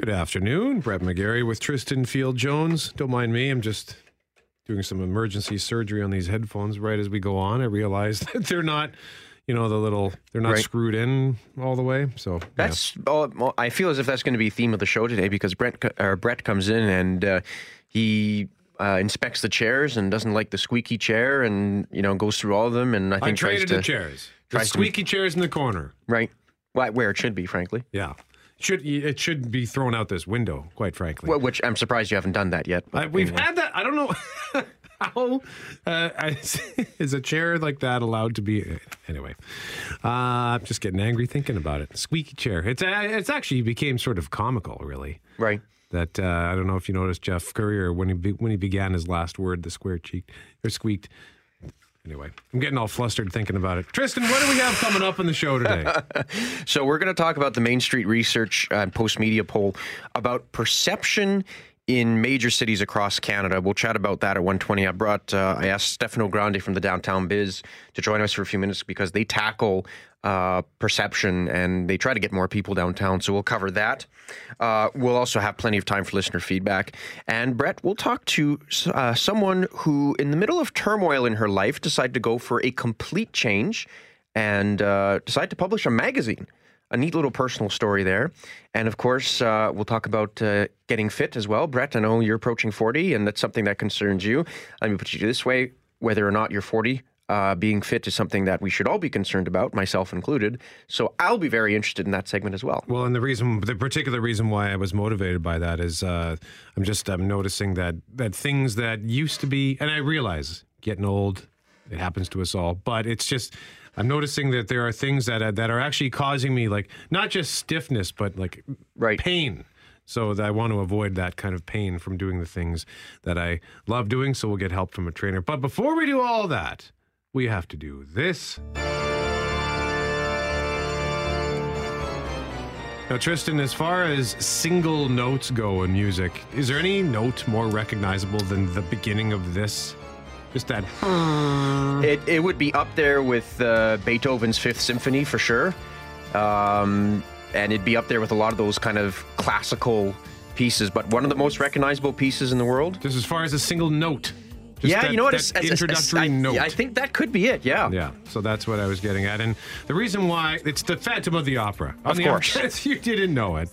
Good afternoon. Brett McGarry with Tristan Field Jones. Don't mind me. I'm just doing some emergency surgery on these headphones right as we go on. I realized that they're not... You know, they're not screwed in all the way. So that's all, I feel as if that's going to be theme of the show today, because Brett comes in and he inspects the chairs and doesn't like the squeaky chair, and you know, goes through all of them. And I think chairs in the corner, right? Right where it should be, frankly. Yeah, it should be thrown out this window, quite frankly. Well, which I'm surprised you haven't done that yet. We've had that. I don't know. How is a chair like that allowed to be? Anyway, I'm just getting angry thinking about it. Squeaky chair. It's actually became sort of comical, really. Right. That I don't know if you noticed Jeff Currier when he began his last word, the square cheeked or squeaked. Anyway, I'm getting all flustered thinking about it. Tristan, what do we have coming up on the show today? So we're going to talk about the Main Street Research and Post-Media poll about perception in major cities across Canada. We'll chat about that at 1:20. I asked Stefano Grande from the Downtown Biz to join us for a few minutes, because they tackle perception and they try to get more people downtown. So we'll cover that. We'll also have plenty of time for listener feedback. And Brett, we'll talk to someone who, in the middle of turmoil in her life, decided to go for a complete change and decided to publish a magazine. A neat little personal story there. And of course, we'll talk about getting fit as well. Brett, I know you're approaching 40, and that's something that concerns you. Let me put you this way, whether or not you're 40, being fit is something that we should all be concerned about, myself included. So I'll be very interested in that segment as well. Well, and the particular reason why I was motivated by that is I'm noticing that things that used to be, and I realize getting old, it happens to us all, but it's just... I'm noticing that there are things that are actually causing me, like, not just stiffness, but, like, pain. So I want to avoid that kind of pain from doing the things that I love doing, so we'll get help from a trainer. But before we do all that, we have to do this. Now, Tristan, as far as single notes go in music, is there any note more recognizable than the beginning of this? Just that. It would be up there with Beethoven's Fifth Symphony for sure. And it'd be up there with a lot of those kind of classical pieces, but one of the most recognizable pieces in the world. Just as far as a single note. Just yeah, that, you know what? Introductory note. I think that could be it, yeah. Yeah, so that's what I was getting at. And the reason why, it's the Phantom of the Opera. Of course. You didn't know it.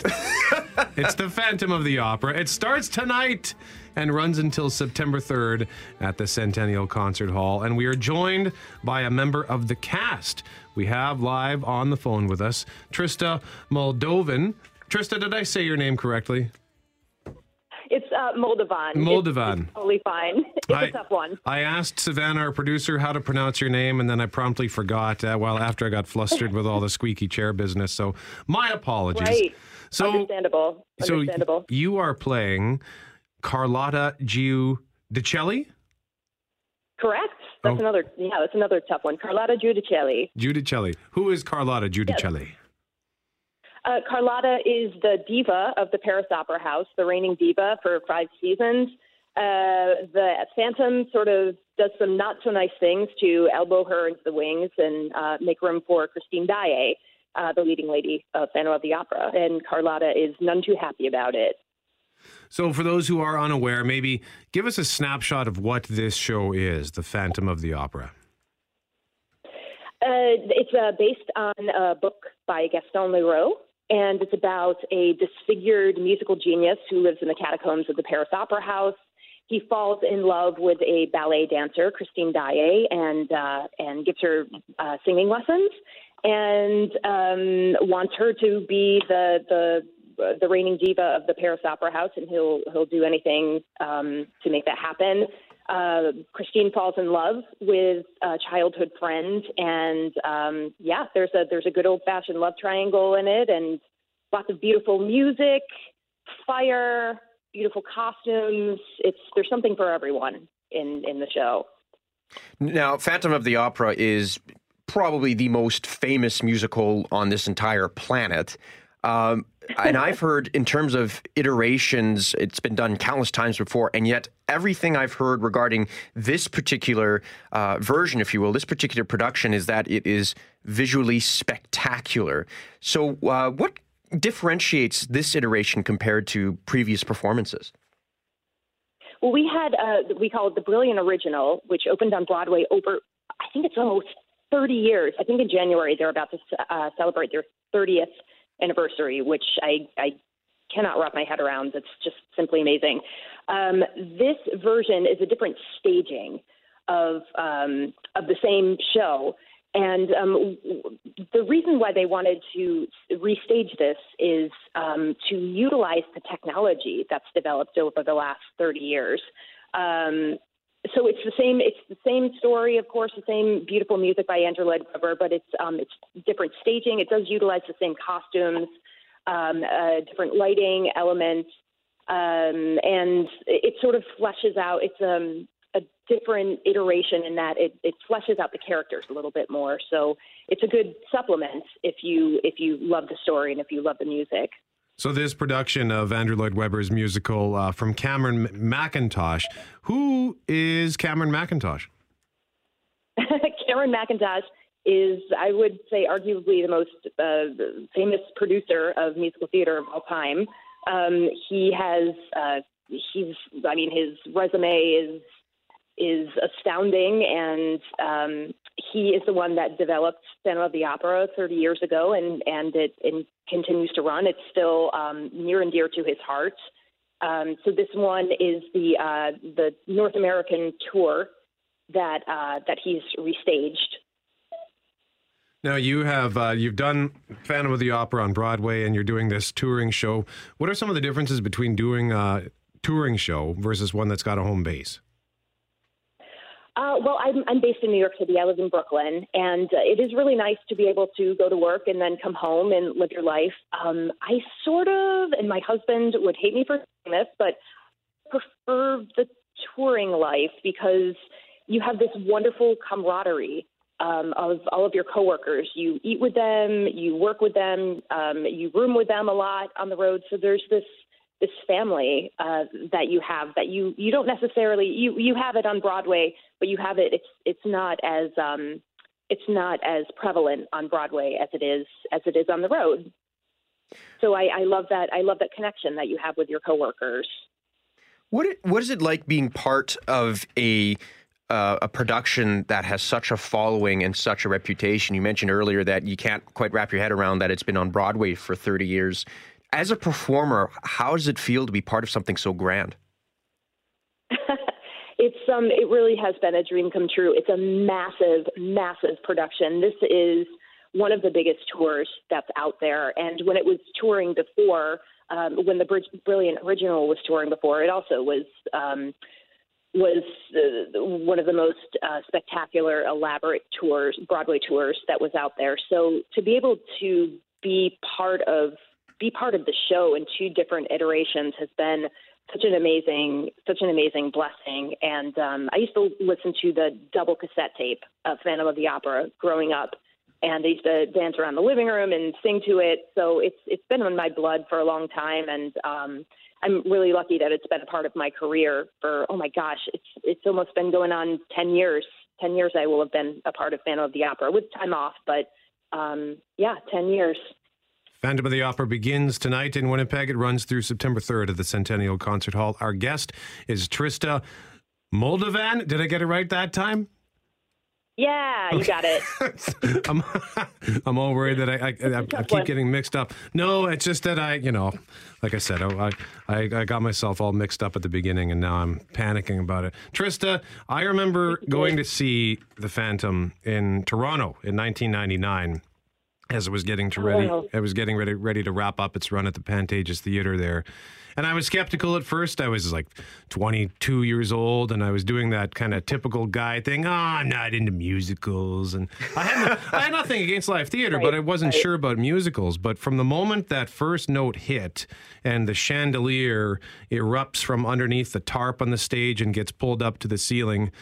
It's the Phantom of the Opera. It starts tonight and runs until September 3rd at the Centennial Concert Hall. And we are joined by a member of the cast. We have live on the phone with us, Trista Moldovan. Trista, did I say your name correctly? It's Moldovan. Moldovan. It's totally fine. It's a tough one. I asked Savannah, our producer, how to pronounce your name, and then I promptly forgot after I got flustered with all the squeaky chair business. So my apologies. Right. So, understandable. So you are playing Carlotta Giudicelli? Correct. That's another tough one. Carlotta Giudicelli. Giudicelli. Who is Carlotta Giudicelli? Yes. Carlotta is the diva of the Paris Opera House, the reigning diva for 5 seasons. The Phantom sort of does some not-so-nice things to elbow her into the wings and make room for Christine Daae, the leading lady of Phantom of the Opera, and Carlotta is none too happy about it. So for those who are unaware, maybe give us a snapshot of what this show is, The Phantom of the Opera. It's based on a book by Gaston Leroux. And it's about a disfigured musical genius who lives in the catacombs of the Paris Opera House. He falls in love with a ballet dancer, Christine Daae, and gives her singing lessons, and wants her to be the reigning diva of the Paris Opera House, and he'll do anything to make that happen. Christine falls in love with a childhood friend, and there's a good old-fashioned love triangle in it, and lots of beautiful music, fire, beautiful costumes. There's something for everyone in the show. Now, Phantom of the Opera is probably the most famous musical on this entire planet. And I've heard, in terms of iterations, it's been done countless times before, and yet everything I've heard regarding this particular version, if you will, this particular production, is that it is visually spectacular. So what differentiates this iteration compared to previous performances? Well, we had, we call it the Brilliant Original, which opened on Broadway over, I think it's almost 30 years. I think in January they're about to celebrate their 30th anniversary, which I cannot wrap my head around. It's just simply amazing. This version is a different staging of the same show. And the reason why they wanted to restage this is to utilize the technology that's developed over the last 30 years. So it's the same story, of course, the same beautiful music by Andrew Lloyd Webber, but it's different staging. It does utilize the same costumes, different lighting elements, and it sort of fleshes out. It's a different iteration in that it fleshes out the characters a little bit more. So it's a good supplement if you love the story and if you love the music. So this production of Andrew Lloyd Webber's musical from Cameron Mackintosh. Who is Cameron Mackintosh? Cameron Mackintosh is, I would say, arguably the most famous producer of musical theater of all time. His resume is astounding, and he is the one that developed Phantom of the Opera 30 years ago, and it continues to run. It's still near and dear to his heart. So this one is the North American tour that he's restaged. Now you have you've done Phantom of the Opera on Broadway, and you're doing this touring show. What are some of the differences between doing a touring show versus one that's got a home base? Well, I'm based in New York City. I live in Brooklyn, and it is really nice to be able to go to work and then come home and live your life. I sort of, and my husband would hate me for saying this, but prefer the touring life because you have this wonderful camaraderie of all of your coworkers. You eat with them, you work with them, you room with them a lot on the road. So there's this family that you have that you don't necessarily, you have it on Broadway, but you have it. It's not as prevalent on Broadway as it is on the road. So I love that. I love that connection that you have with your coworkers. What is it like being part of a production that has such a following and such a reputation? You mentioned earlier that you can't quite wrap your head around that it's been on Broadway for 30 years. As a performer, how does it feel to be part of something so grand? It really has been a dream come true. It's a massive, massive production. This is one of the biggest tours that's out there. And when it was touring before, when the Brilliant Original was touring before, it also was one of the most spectacular, elaborate tours, Broadway tours that was out there. So to be able to be part of the show in two different iterations has been such an amazing blessing. And I used to listen to the double cassette tape of Phantom of the Opera growing up, and I used to dance around the living room and sing to it. So it's been in my blood for a long time, and I'm really lucky that it's been a part of my career for, oh my gosh, it's almost been going on 10 years. 10 years I will have been a part of Phantom of the Opera with time off, but 10 years. Phantom of the Opera begins tonight in Winnipeg. It runs through September 3rd at the Centennial Concert Hall. Our guest is Trista Moldovan. Did I get it right that time? Yeah, okay. You got it. I'm all worried that I keep getting mixed up. No, it's just that I got myself all mixed up at the beginning, and now I'm panicking about it. Trista, I remember going to see The Phantom in Toronto in 1999. As it was getting ready to wrap up its run at the Pantages Theater there. And I was skeptical at first. I was like 22 years old, and I was doing that kind of typical guy thing. I'm not into musicals. And I had nothing against live theater, right, but I wasn't sure about musicals. But from the moment that first note hit and the chandelier erupts from underneath the tarp on the stage and gets pulled up to the ceiling,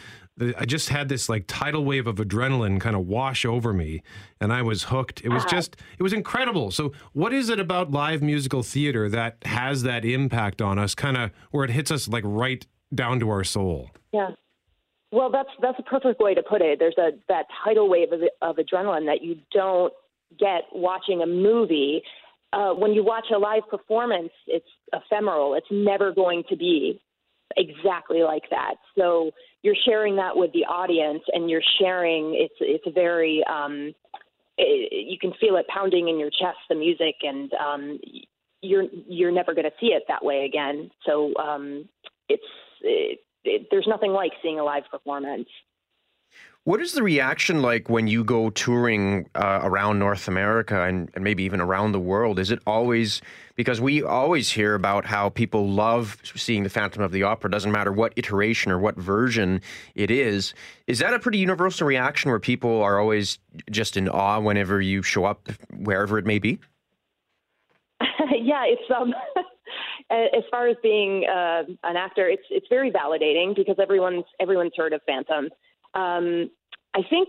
I just had this like tidal wave of adrenaline kind of wash over me, and I was hooked. It was it was incredible. So what is it about live musical theater that has that impact on us, kind of where it hits us like right down to our soul? Yeah. Well, that's a perfect way to put it. There's that tidal wave of adrenaline that you don't get watching a movie. when you watch a live performance, it's ephemeral. It's never going to be exactly like that. So you're sharing that with the audience, and you're sharing. It's very. You can feel it pounding in your chest, the music, and you're never going to see it that way again. So there's nothing like seeing a live performance. What is the reaction like when you go touring around North America and maybe even around the world? Is it always, because we always hear about how people love seeing the Phantom of the Opera, doesn't matter what iteration or what version it is. Is that a pretty universal reaction where people are always just in awe whenever you show up, wherever it may be? Yeah, it's as far as being an actor, it's very validating because everyone's heard of Phantom. I think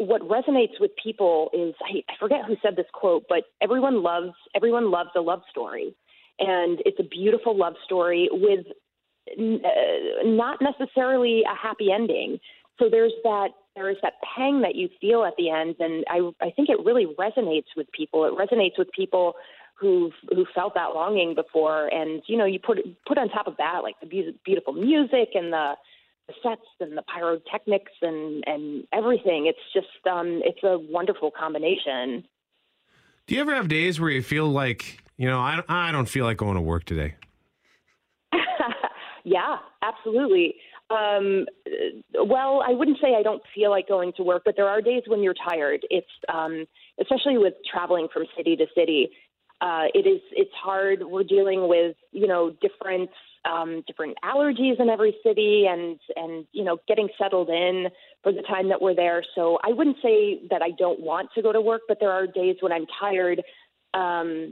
what resonates with people is, I forget who said this quote, but everyone loves a love story, and it's a beautiful love story with not necessarily a happy ending. So there is that pang that you feel at the end, and I think it really resonates with people. It resonates with people who felt that longing before, and you know, you put on top of that like the beautiful music and the sets and the pyrotechnics and everything. It's just, it's a wonderful combination. Do you ever have days where you feel like, you know, I don't feel like going to work today? Yeah, absolutely. Well, I wouldn't say I don't feel like going to work, but there are days when you're tired. It's, especially with traveling from city to city, it's hard. We're dealing with, you know, different allergies in every city and, you know, getting settled in for the time that we're there. So I wouldn't say that I don't want to go to work, but there are days when I'm tired. And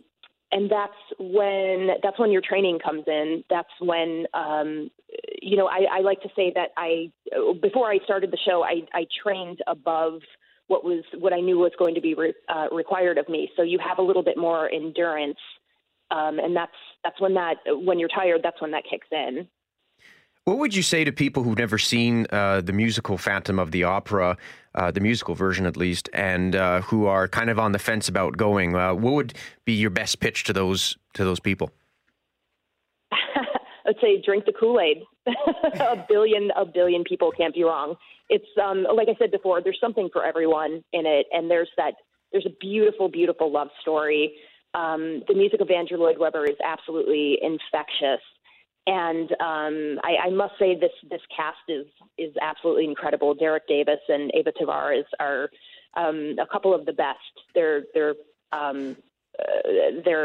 that's when your training comes in. That's when, you know, I like to say that before I started the show, I trained above what I knew was going to be required of me. So you have a little bit more endurance. And that's when you're tired, that's when that kicks in. What would you say to people who've never seen the musical Phantom of the Opera, the musical version at least, and who are kind of on the fence about going? What would be your best pitch to those people? I'd say drink the Kool-Aid. a billion people can't be wrong. It's like I said before, there's something for everyone in it, and there's a beautiful, beautiful love story. The music of Andrew Lloyd Webber is absolutely infectious. And I must say this cast is absolutely incredible. Derek Davis and Ava Tavares are a couple of the best. They're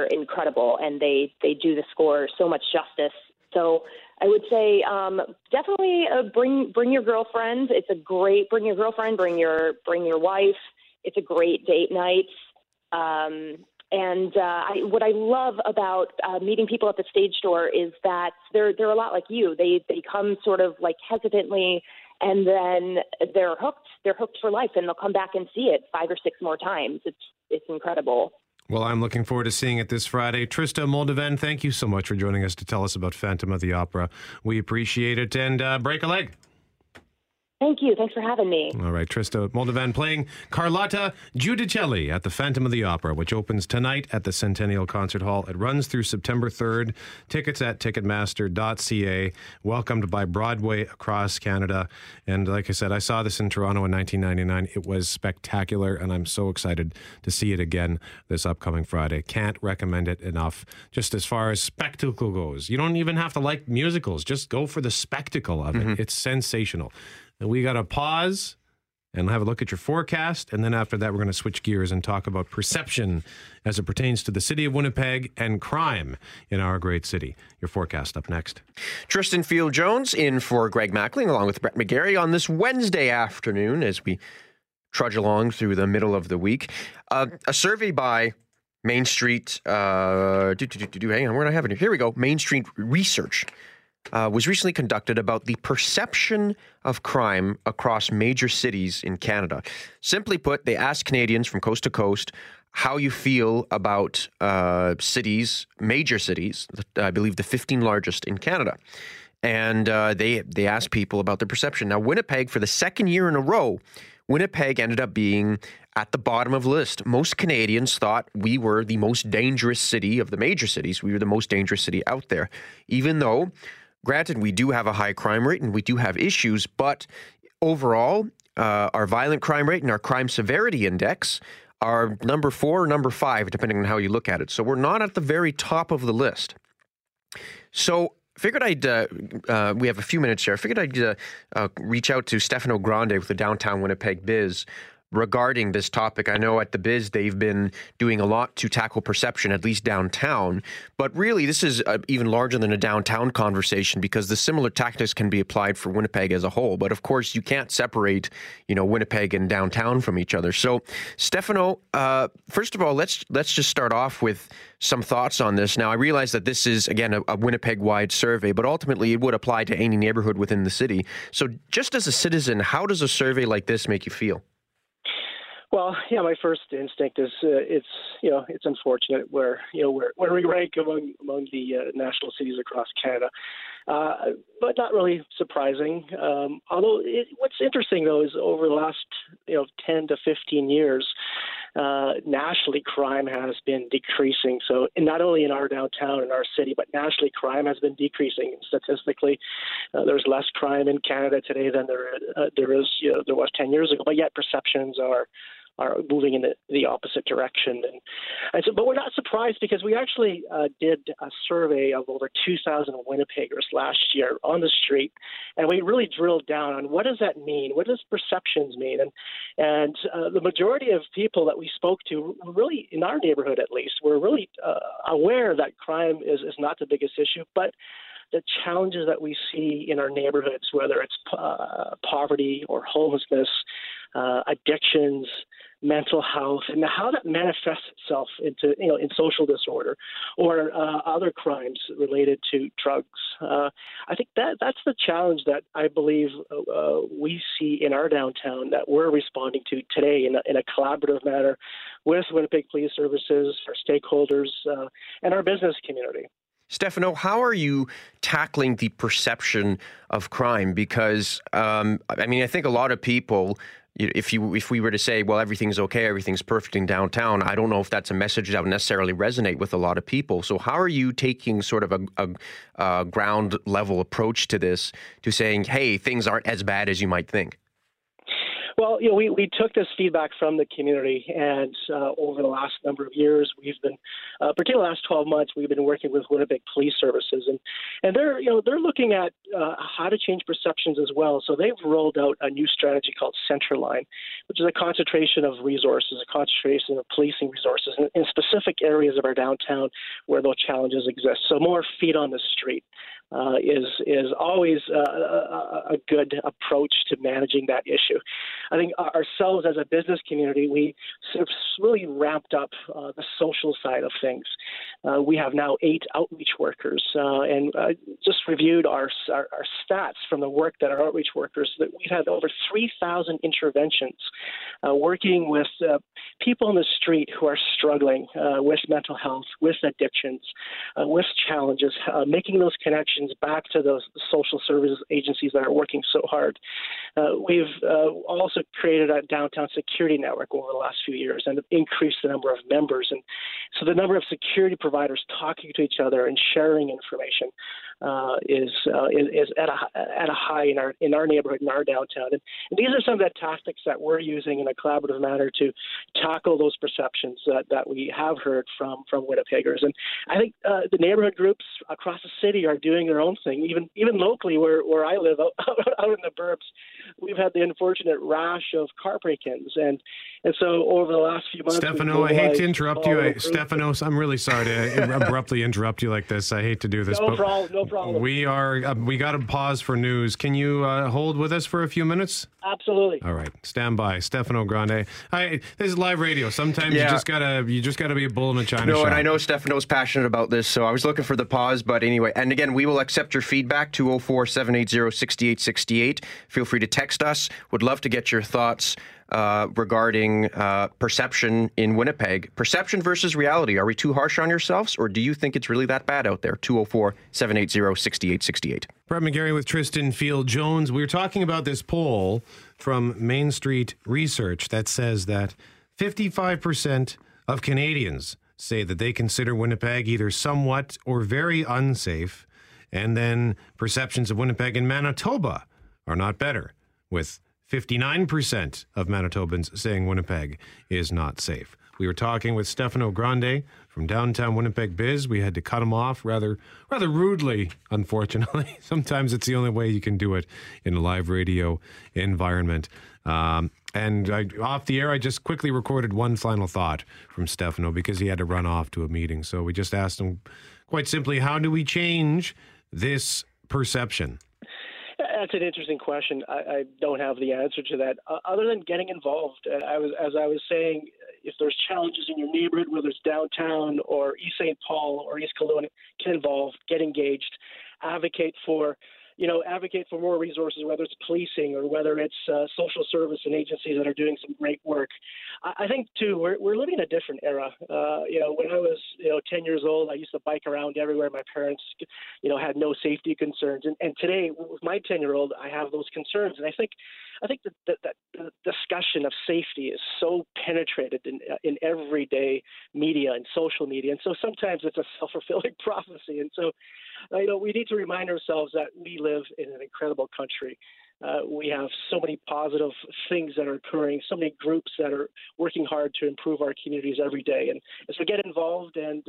incredible, and they do the score so much justice. So I would say definitely bring your girlfriend. It's a great bring your wife. It's a great date night. And what I love about meeting people at the stage door is that they're a lot like you. They come sort of like hesitantly, and then they're hooked. They're hooked for life, and they'll come back and see it 5 or 6 more times. It's incredible. Well, I'm looking forward to seeing it this Friday. Trista Moldovan, thank you so much for joining us to tell us about Phantom of the Opera. We appreciate it, and break a leg. Thank you. Thanks for having me. All right. Trista Moldovan playing Carlotta Giudicelli at the Phantom of the Opera, which opens tonight at the Centennial Concert Hall. It runs through September 3rd. Tickets at ticketmaster.ca. Welcomed by Broadway across Canada. And like I said, I saw this in Toronto in 1999. It was spectacular, and I'm so excited to see it again this upcoming Friday. Can't recommend it enough. Just as far as spectacle goes, you don't even have to like musicals. Just go for the spectacle of it. Mm-hmm. It's sensational. And we got to pause and have a look at your forecast. And then after that, we're going to switch gears and talk about perception as it pertains to the city of Winnipeg and crime in our great city. Your forecast up next. Tristan Field Jones in for Greg Mackling, along with Brett McGarry on this Wednesday afternoon as we trudge along through the middle of the week. A survey by Main Street. Hang on, where do I have it? Here we go. Main Street Research. Was recently conducted about the perception of crime across major cities in Canada. Simply put, they asked Canadians from coast to coast how you feel about cities, major cities, I believe the 15 largest in Canada. And they asked people about their perception. Now, Winnipeg, for the second year in a row, Winnipeg ended up being at the bottom of the list. Most Canadians thought we were the most dangerous city of the major cities. We were the most dangerous city out there, even though, granted, we do have a high crime rate and we do have issues, but overall, our violent crime rate and our crime severity index are number 4 or number 5, depending on how you look at it. So we're not at the very top of the list. So figured I'd, we have a few minutes here, I figured I'd reach out to Stefano Grande with the Downtown Winnipeg Biz regarding this topic. I know at the Biz they've been doing a lot to tackle perception, at least downtown, but really this is even larger than a downtown conversation because the similar tactics can be applied for Winnipeg as a whole. But of course you can't separate, you know, Winnipeg and downtown from each other. So Stefano, first of all, let's just start off with some thoughts on this. Now I realize that this is, again, a Winnipeg-wide survey, but ultimately it would apply to any neighborhood within the city. So just as a citizen, how does a survey like this make you feel? Well, yeah, my first instinct is it's unfortunate where we rank among the national cities across Canada, but not really surprising. Although what's interesting though is over the last 10 to 15 years, nationally crime has been decreasing. So not only in our downtown and our city, but nationally crime has been decreasing. Statistically, there's less crime in Canada today than there was 10 years ago. But yet perceptions are moving in the opposite direction. And so, but we're not surprised because we actually did a survey of over 2,000 Winnipeggers last year on the street, and we really drilled down on what does that mean? What does perceptions mean? And the majority of people that we spoke to, really in our neighborhood at least, were really aware that crime is not the biggest issue, but the challenges that we see in our neighborhoods, whether it's poverty or homelessness, addictions, mental health, and how that manifests itself into in social disorder or other crimes related to drugs. I think that's the challenge that I believe we see in our downtown that we're responding to today in a collaborative manner with Winnipeg Police Services, our stakeholders, and our business community. Stefano, how are you tackling the perception of crime? Because, I mean, I think a lot of people, if we were to say, well, everything's okay, everything's perfect in downtown, I don't know if that's a message that would necessarily resonate with a lot of people. So how are you taking sort of a ground level approach to this, to saying, hey, things aren't as bad as you might think? Well, we took this feedback from the community, and over the last number of years, we've been, particularly the last 12 months, we've been working with Winnipeg Police Services, and they're looking at how to change perceptions as well. So they've rolled out a new strategy called Centerline, which is a concentration of resources, a concentration of policing resources in specific areas of our downtown where those challenges exist. So more feet on the street is always a good approach to managing that issue. I think ourselves as a business community, we sort of really ramped up the social side of things. We have now 8 outreach workers, and just reviewed our stats from the work that our outreach workers, that we've had over 3,000 interventions working with people on the street who are struggling with mental health, with addictions, with challenges, making those connections back to those social services agencies that are working so hard. We've also created a downtown security network over the last few years and increased the number of members. And so the number of security providers talking to each other and sharing information is at a high in our neighborhood, in our downtown. And these are some of the tactics that we're using in a collaborative manner to tackle those perceptions that we have heard from Winnipeggers. And I think the neighborhood groups across the city are doing their own thing. Even locally where I live, out in the burbs, we've had the unfortunate rash of car break-ins, and so over the last few months. Stefano, I hate to interrupt you. Stefano, I'm really sorry to abruptly interrupt you like this. I hate to do this. No problem. We got to pause for news. Can you hold with us for a few minutes? Absolutely. All right, stand by, Stefano Grande. Hi, this is live radio. Sometimes you just gotta be a bull in a china shop. No, and I know Stefano's passionate about this, so I was looking for the pause, but anyway. And again, we will accept your feedback. 204-780-6868. Feel free to text us. Would love to get your thoughts regarding perception in Winnipeg. Perception versus reality. Are we too harsh on yourselves, or do you think it's really that bad out there? 204-780-6868. Brett McGarry with Tristan Field Jones. We were talking about this poll from Main Street Research that says that 55% of Canadians say that they consider Winnipeg either somewhat or very unsafe, and then perceptions of Winnipeg and Manitoba are not better, with 59% of Manitobans saying Winnipeg is not safe. We were talking with Stefano Grande from Downtown Winnipeg Biz. We had to cut him off rather rudely, unfortunately. Sometimes it's the only way you can do it in a live radio environment. Off the air, I just quickly recorded one final thought from Stefano because he had to run off to a meeting. So we just asked him quite simply, how do we change this perception? That's an interesting question. I don't have the answer to that, other than getting involved. As I was saying, if there's challenges in your neighborhood, whether it's downtown or East St. Paul or East Kelowna, get involved, get engaged, advocate for more resources, whether it's policing or whether it's social service and agencies that are doing some great work. I think, too, we're living in a different era. When I was 10 years old, I used to bike around everywhere. My parents, had no safety concerns. And today, with my 10-year-old, I have those concerns. And I think that the discussion of safety is so penetrated in everyday media and social media. And so sometimes it's a self-fulfilling prophecy. And so, we need to remind ourselves that we live in an incredible country. We have so many positive things that are occurring, so many groups that are working hard to improve our communities every day. And so get involved and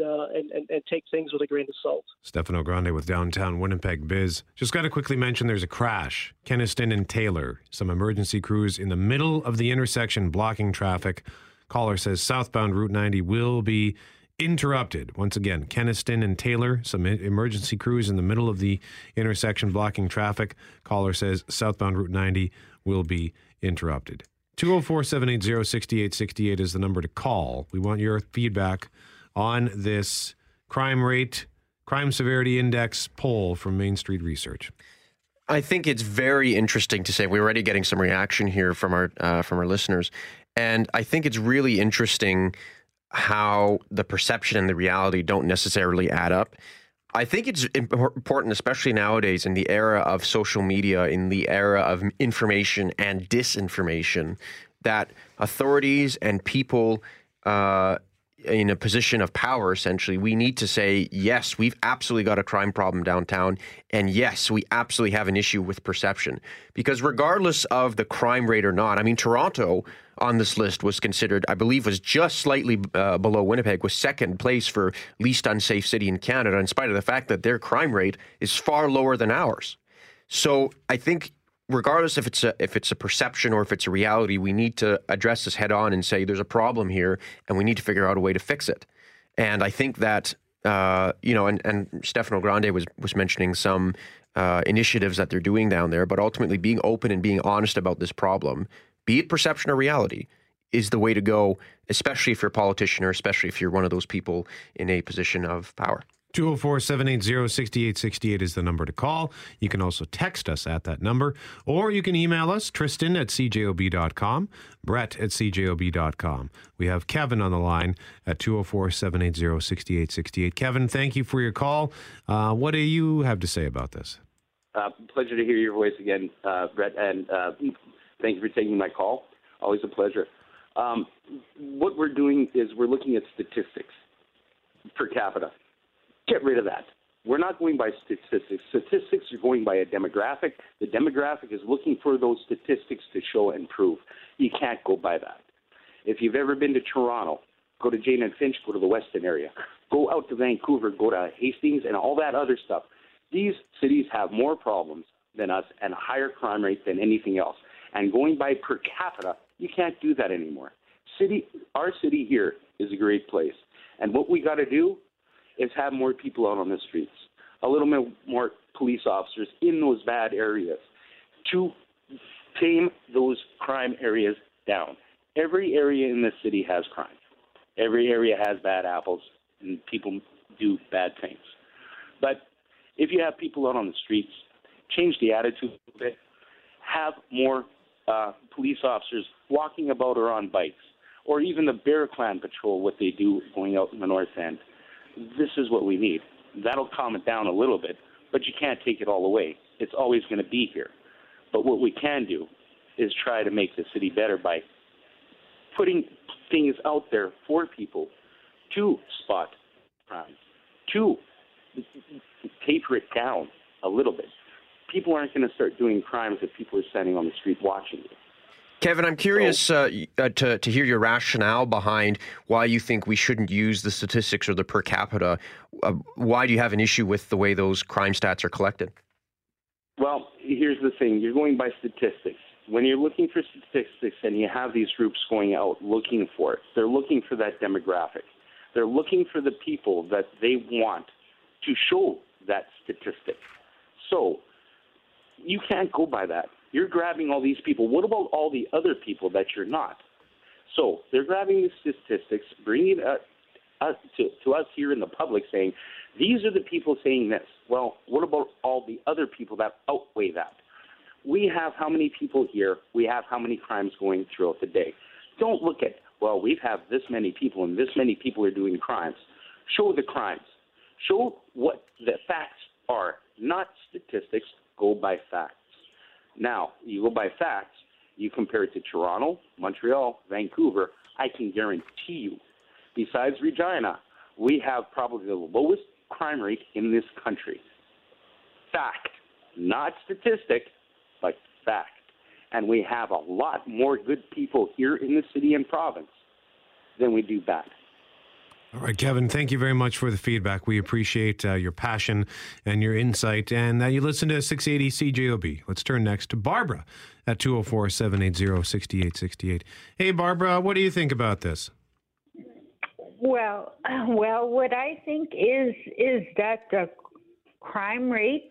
take things with a grain of salt. Stefano Grande with Downtown Winnipeg Biz. Just got to quickly mention there's a crash. Keniston and Taylor, some emergency crews in the middle of the intersection blocking traffic. Caller says southbound Route 90 will be interrupted. Once again, Keniston and Taylor, some emergency crews in the middle of the intersection blocking traffic. Caller says southbound Route 90 will be interrupted. 204-780-6868 is the number to call. We want your feedback on this crime severity index poll from Main Street Research. I think it's very interesting to say. We're already getting some reaction here from our listeners, and I think it's really interesting how the perception and the reality don't necessarily add up. I think it's important, especially nowadays in the era of social media, in the era of information and disinformation, that authorities and people in a position of power, essentially, we need to say, yes, we've absolutely got a crime problem downtown, and yes, we absolutely have an issue with perception. Because regardless of the crime rate or not, I mean, Toronto on this list was considered, I believe, was just slightly below Winnipeg, was second place for least unsafe city in Canada, in spite of the fact that their crime rate is far lower than ours. So I think regardless if it's a perception or if it's a reality, we need to address this head on and say there's a problem here and we need to figure out a way to fix it. And I think that, and Stefano Grande was mentioning some initiatives that they're doing down there, but ultimately being open and being honest about this problem, be it perception or reality, is the way to go, especially if you're a politician or especially if you're one of those people in a position of power. 204-780-6868 is the number to call. You can also text us at that number, or you can email us, tristan@cjob.com, brett@cjob.com. We have Kevin on the line at 204-780-6868. Kevin, thank you for your call. What do you have to say about this? Pleasure to hear your voice again, Brett, and thank you for taking my call. Always a pleasure. What we're doing is we're looking at statistics per capita. Get rid of that. We're not going by statistics. Statistics are going by a demographic. The demographic is looking for those statistics to show and prove. You can't go by that. If you've ever been to Toronto, go to Jane and Finch, go to the Weston area. Go out to Vancouver, go to Hastings and all that other stuff. These cities have more problems than us and a higher crime rate than anything else. And going by per capita, you can't do that anymore. Our city here is a great place. And what we got to do is have more people out on the streets, a little bit more police officers in those bad areas to tame those crime areas down. Every area in the city has crime. Every area has bad apples, and people do bad things. But if you have people out on the streets, change the attitude a bit, have more police officers walking about or on bikes, or even the Bear Clan patrol, what they do going out in the north end. This is what we need. That'll calm it down a little bit, but you can't take it all away. It's always going to be here. But what we can do is try to make the city better by putting things out there for people to spot crime, to taper it down a little bit. People aren't going to start doing crimes if people are standing on the street watching it. Kevin, I'm curious to hear your rationale behind why you think we shouldn't use the statistics or the per capita. Why do you have an issue with the way those crime stats are collected? Well, here's the thing. You're going by statistics. When you're looking for statistics and you have these groups going out looking for it, they're looking for that demographic. They're looking for the people that they want to show that statistic. So you can't go by that. You're grabbing all these people. What about all the other people that you're not? So they're grabbing the statistics, bringing it to us here in the public saying, these are the people saying this. Well, what about all the other people that outweigh that? We have how many people here? We have how many crimes going throughout the day? Don't look at, well, we have this many people and this many people are doing crimes. Show the crimes. Show what the facts are, not statistics. Go by facts. Now, you go by facts, you compare it to Toronto, Montreal, Vancouver, I can guarantee you, besides Regina, we have probably the lowest crime rate in this country. Fact, not statistic, but fact. And we have a lot more good people here in the city and province than we do bad. All right, Kevin, thank you very much for the feedback. We appreciate your passion and your insight. And you listen to 680 CJOB. Let's turn next to Barbara at 204-780-6868. Hey, Barbara, what do you think about this? Well, what I think is that the crime rate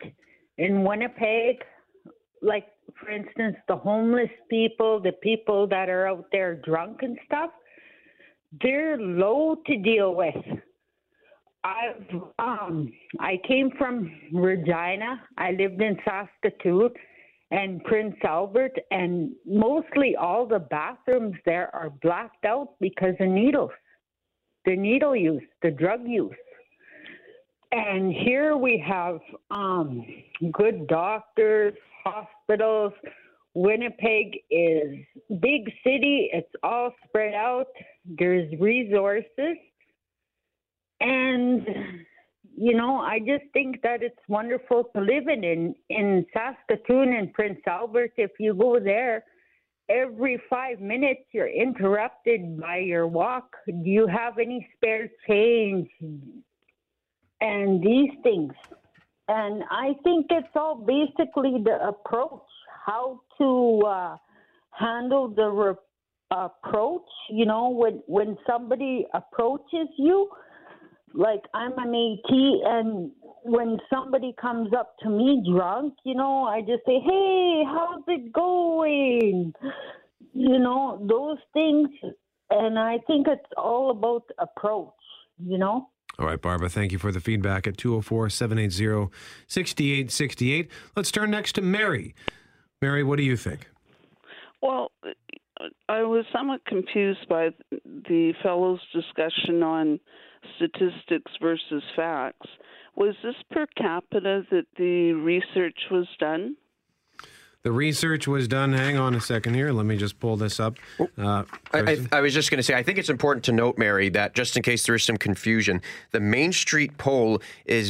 in Winnipeg, like, for instance, the homeless people, the people that are out there drunk and stuff, they're low to deal with. I came from Regina. I lived in Saskatoon and Prince Albert, and mostly all the bathrooms there are blacked out because of needles, the needle use, the drug use. And here we have good doctors, hospitals. Winnipeg is big city. It's all spread out. There's resources. And, you know, I just think that it's wonderful to live in Saskatoon and Prince Albert. If you go there, every 5 minutes you're interrupted by your walk. Do you have any spare change? And these things. And I think it's all basically the approach. How to handle the approach, you know, when somebody approaches you, like I'm an AT, and when somebody comes up to me drunk, you know, I just say, hey, how's it going? You know, those things. And I think it's all about approach, you know. All right, Barbara, thank you for the feedback at 204-780-6868. Let's turn next to Mary. Mary, what do you think? Well, I was somewhat confused by the fellow's discussion on statistics versus facts. Was this per capita that the research was done? The research was done. Hang on a second here. Let me just pull this up. I was just going to say, I think it's important to note, Mary, that just in case there is some confusion, the Main Street poll is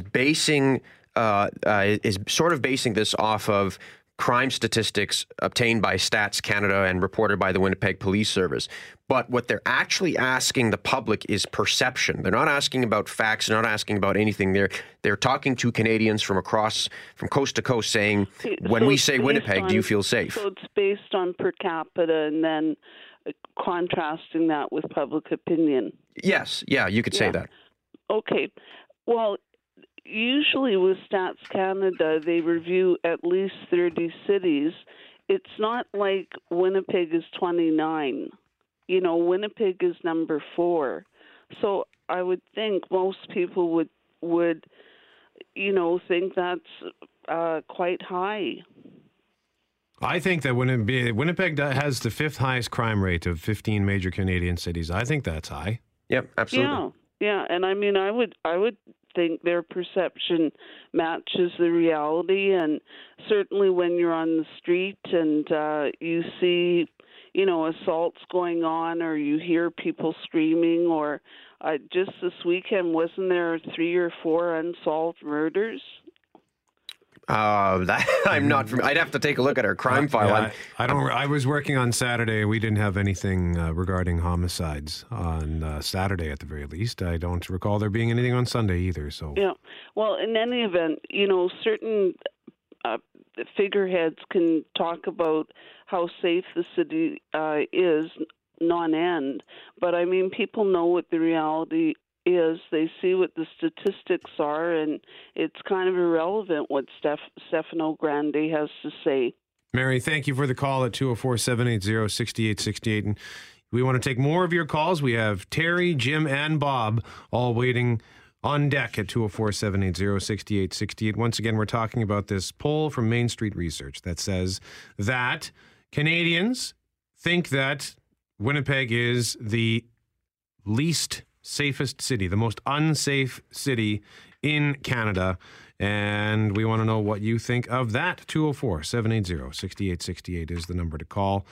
sort of basing this off of crime statistics obtained by Stats Canada and reported by the Winnipeg Police Service. But what they're actually asking the public is perception. They're not asking about facts. They're not asking about anything. They're talking to Canadians from coast to coast saying, when we say Winnipeg, do you feel safe? So it's based on per capita and then contrasting that with public opinion. Yes. Yeah, you could say that. Okay. Well, usually with Stats Canada, they review at least 30 cities. It's not like Winnipeg is 29. You know, Winnipeg is number 4. So I would think most people would you know, think that's quite high. I think that Winnipeg has the 5th highest crime rate of 15 major Canadian cities. I think that's high. Yep, absolutely. Yeah, and I mean, I would think their perception matches the reality, and certainly when you're on the street and you see, you know, assaults going on, or you hear people screaming, or just this weekend, wasn't there 3 or 4 unsolved murders? I'm not familiar. I'd have to take a look at our crime file. Yeah, I don't. I was working on Saturday. We didn't have anything regarding homicides on Saturday, at the very least. I don't recall there being anything on Sunday either. So yeah. Well, in any event, you know, certain figureheads can talk about how safe the city is, non-end. But I mean, people know what the reality is. They see what the statistics are, and it's kind of irrelevant what Stefano Grande has to say. Mary, thank you for the call at 204-780-6868. And we want to take more of your calls. We have Terry, Jim, and Bob all waiting on deck at 204-780-6868. Once again, we're talking about this poll from Main Street Research that says that Canadians think that Winnipeg is the least safest city, the most unsafe city in Canada. And we want to know what you think of that. 204-780-6868 is the number to call.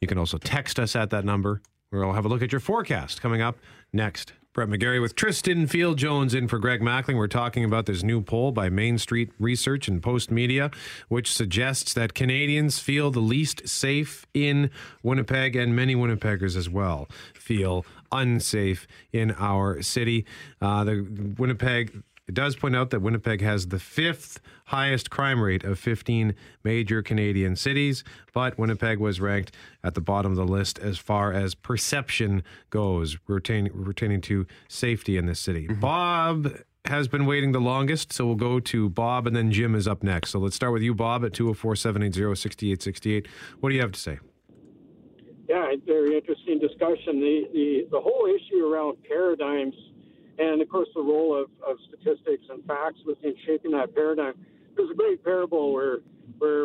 You can also text us at that number. We'll have a look at your forecast coming up next. Brett McGarry with Tristan Field Jones in for Greg Mackling. We're talking about this new poll by Main Street Research and Post Media, which suggests that Canadians feel the least safe in Winnipeg, and many Winnipeggers as well feel unsafe in our city. It does point out that Winnipeg has the 5th highest crime rate of 15 major Canadian cities, but Winnipeg was ranked at the bottom of the list as far as perception goes, pertaining to safety in this city. Mm-hmm. Bob has been waiting the longest, so we'll go to Bob, and then Jim is up next. So let's start with you, Bob, at 204-780-6868. What do you have to say? Yeah, very interesting discussion. The whole issue around paradigms, and, of course, the role of statistics and facts within shaping that paradigm. There's a great parable where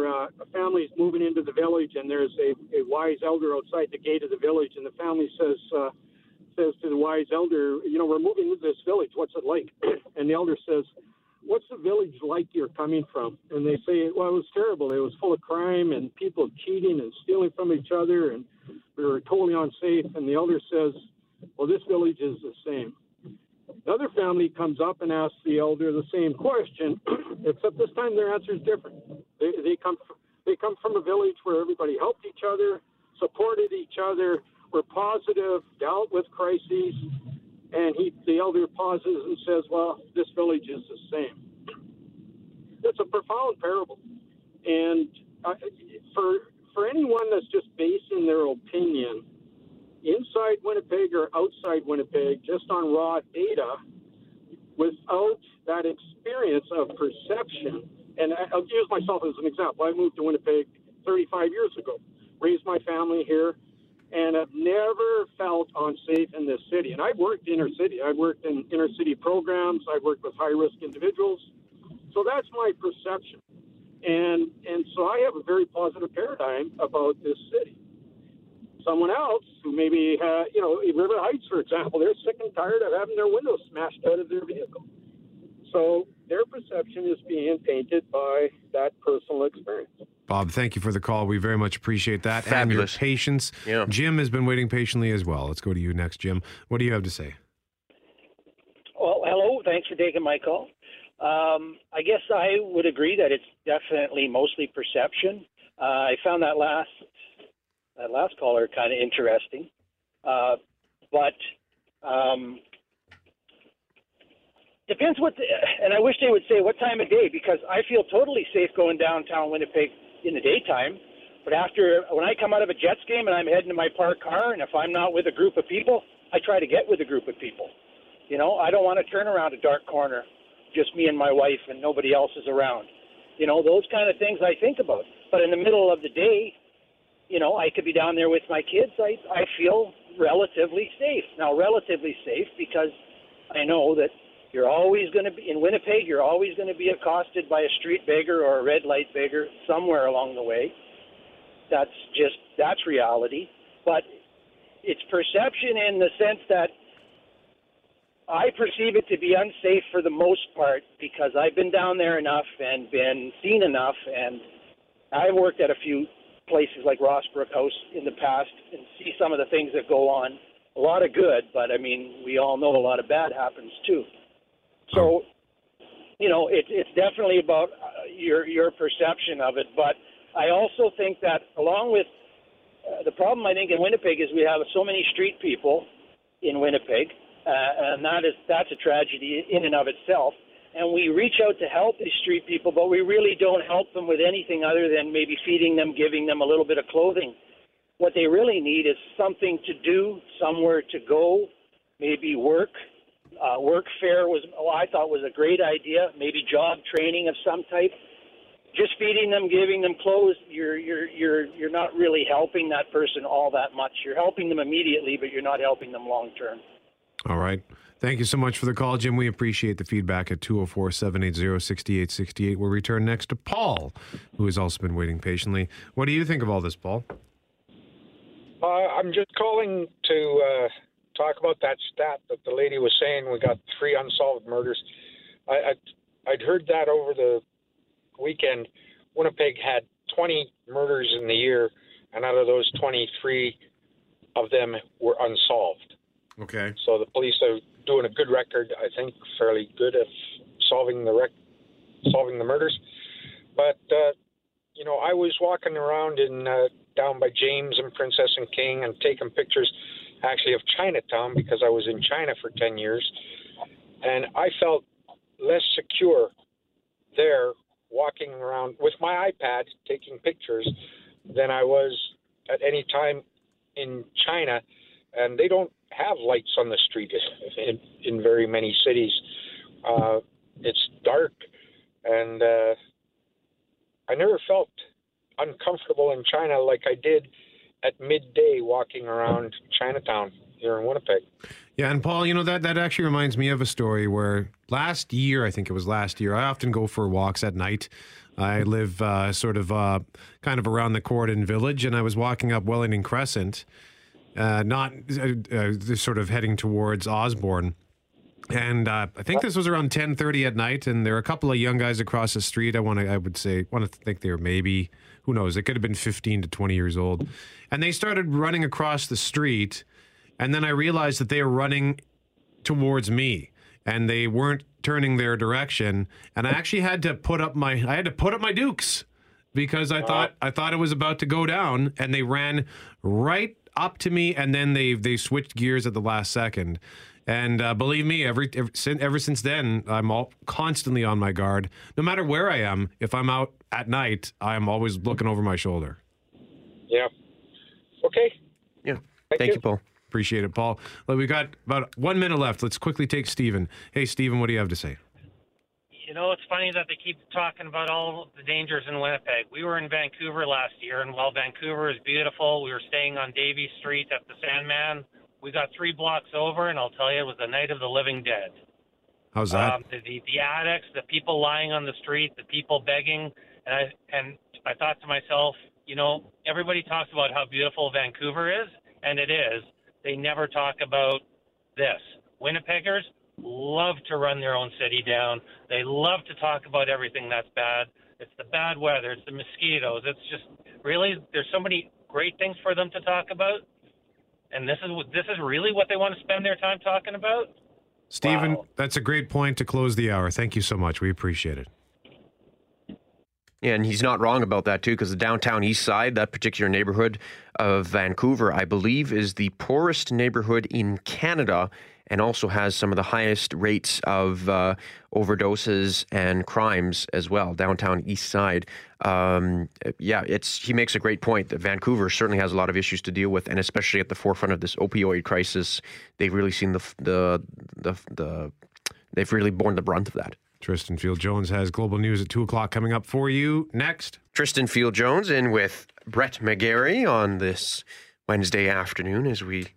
a family's moving into the village, and there's a wise elder outside the gate of the village, and the family says to the wise elder, you know, we're moving into this village. What's it like? And the elder says, what's the village like you're coming from? And they say, well, it was terrible. It was full of crime and people cheating and stealing from each other, and we were totally unsafe. And the elder says, well, this village is the same. Another family comes up and asks the elder the same question, except this time their answer is different. They come from a village where everybody helped each other, supported each other, were positive, dealt with crises, and the elder pauses and says, well, this village is the same. It's a profound parable. And for anyone that's just basing their opinion inside Winnipeg or outside Winnipeg, just on raw data, without that experience of perception. And I'll use myself as an example. I moved to Winnipeg 35 years ago, raised my family here, and I've never felt unsafe in this city. And I've worked inner city. I've worked in inner city programs. I've worked with high-risk individuals. So that's my perception. And so I have a very positive paradigm about this city. Someone else who maybe, River Heights, for example, they're sick and tired of having their windows smashed out of their vehicle. So their perception is being painted by that personal experience. Bob, thank you for the call. We very much appreciate that. Fabulous. And your patience. Yeah. Jim has been waiting patiently as well. Let's go to you next, Jim. What do you have to say? Well, hello. Thanks for taking my call. I guess I would agree that it's definitely mostly perception. I found that last caller kind of interesting, but depends what. And I wish they would say what time of day, because I feel totally safe going downtown Winnipeg in the daytime. But when I come out of a Jets game and I'm heading to my parked car, and if I'm not with a group of people, I try to get with a group of people. You know, I don't want to turn around a dark corner, just me and my wife and nobody else is around. You know, those kind of things I think about. But in the middle of the day, you know, I could be down there with my kids. I feel relatively safe. Now, relatively safe because I know that You're always going to be, in Winnipeg, you're always going to be accosted by a street beggar or a red light beggar somewhere along the way. That's reality. But it's perception in the sense that I perceive it to be unsafe for the most part because I've been down there enough and been seen enough. And I've worked at a few places like Rossbrook House in the past and see some of the things that go on. A lot of good, but I mean, we all know a lot of bad happens too. So, you know, it's definitely about your perception of it. But I also think that along with the problem I think in Winnipeg is we have so many street people in Winnipeg. And that's a tragedy in and of itself. And we reach out to help these street people, but we really don't help them with anything other than maybe feeding them, giving them a little bit of clothing. What they really need is something to do, somewhere to go, maybe work. Work fair I thought was a great idea, maybe job training of some type. Just feeding them, giving them clothes, you're not really helping that person all that much. You're helping them immediately, but you're not helping them long term. All right. Thank you so much for the call, Jim. We appreciate the feedback at 204-780-6868. We'll return next to Paul, who has also been waiting patiently. What do you think of all this, Paul? I'm just calling to talk about that stat that the lady was saying. We got 3 unsolved murders. I'd heard that over the weekend. Winnipeg had 20 murders in the year, and out of those 23 of them were unsolved. Okay. So the police are doing a good record, I think, fairly good at solving the murders. But, you know, I was walking around down by James and Princess and King and taking pictures, actually, of Chinatown because I was in China for 10 years. And I felt less secure there walking around with my iPad taking pictures than I was at any time in China. And they don't have lights on the street in very many cities. It's dark, and I never felt uncomfortable in China like I did at midday walking around Chinatown here in Winnipeg. Yeah, and Paul, you know, that actually reminds me of a story where last year, I think it was last year, I often go for walks at night. I live kind of around the Corridon Village, and I was walking up Wellington Crescent, sort of heading towards Osborne. And I think this was around 10:30 at night, and there were a couple of young guys across the street. I think they were maybe, who knows, they could have been 15 to 20 years old. And they started running across the street, and then I realized that they were running towards me, and they weren't turning their direction. And I actually had to put up my dukes because I thought it was about to go down, and they ran right up to me, and then they switched gears at the last second. And believe me, ever since then, I'm constantly on my guard. No matter where I am, if I'm out at night, I'm always looking over my shoulder. Yeah. Okay. Yeah. Thank you, Paul. Appreciate it, Paul. Well, we've got about 1 minute left. Let's quickly take Stephen. Hey, Stephen, what do you have to say? You know, it's funny that they keep talking about all the dangers in Winnipeg. We were in Vancouver last year, and while Vancouver is beautiful, we were staying on Davie Street at the Sandman. We got 3 blocks over, and I'll tell you, it was the night of the living dead. How's that? The addicts, the people lying on the street, the people begging. And I thought to myself, you know, everybody talks about how beautiful Vancouver is, and it is. They never talk about this. Winnipeggers love to run their own city down. They love to talk about everything that's bad. It's the bad weather. It's the mosquitoes. It's just really, there's so many great things for them to talk about. And this is really what they want to spend their time talking about? Stephen, wow. That's a great point to close the hour. Thank you so much. We appreciate it. Yeah, and he's not wrong about that, too, because the downtown east side, that particular neighborhood of Vancouver, I believe, is the poorest neighborhood in Canada and also has some of the highest rates of overdoses and crimes as well, downtown east side. He makes a great point that Vancouver certainly has a lot of issues to deal with, and especially at the forefront of this opioid crisis, they've really seen they've really borne the brunt of that. Tristan Field Jones has global news at 2 o'clock coming up for you next. Tristan Field Jones in with Brett McGarry on this Wednesday afternoon as we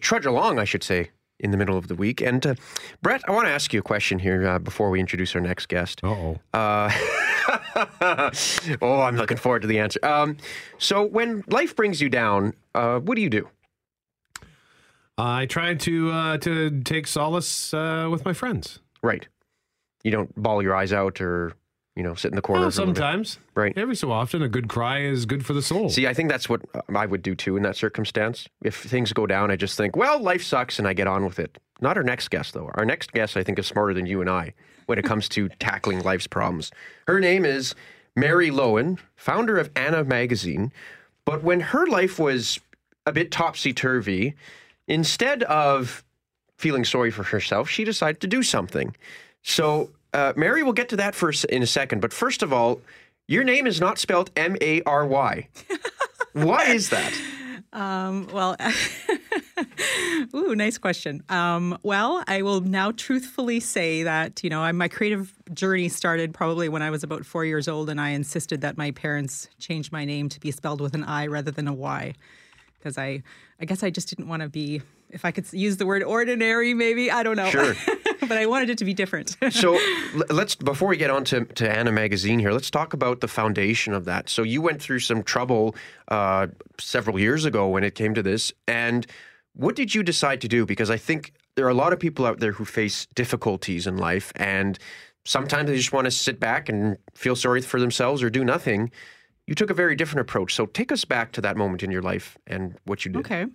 trudge along, I should say, in the middle of the week. And Brett, I want to ask you a question here before we introduce our next guest. Oh, I'm looking forward to the answer. So when life brings you down, what do you do? I try to take solace with my friends. Right. You don't bawl your eyes out or, you know, sit in the corner. Well, sometimes. Right. Every so often, a good cry is good for the soul. See, I think that's what I would do, too, in that circumstance. If things go down, I just think, well, life sucks, and I get on with it. Not our next guest, though. Our next guest, I think, is smarter than you and I when it comes to tackling life's problems. Her name is Mary Lowen, founder of Anna Magazine. But when her life was a bit topsy-turvy, instead of feeling sorry for herself, she decided to do something. So, Mary, we'll get to that in a second. But first of all, your name is not spelled M-A-R-Y. Why is that? Well, ooh, nice question. Well, I will now truthfully say that, you know, my creative journey started probably when I was about 4 years old, and I insisted that my parents change my name to be spelled with an I rather than a Y. Because I guess I just didn't want to be, if I could use the word ordinary, maybe, I don't know. Sure. But I wanted it to be different. So let's, before we get on to Anna Magazine here, let's talk about the foundation of that. So you went through some trouble several years ago when it came to this. And what did you decide to do? Because I think there are a lot of people out there who face difficulties in life. And sometimes they just want to sit back and feel sorry for themselves or do nothing. You took a very different approach. So take us back to that moment in your life and what you did. Okay.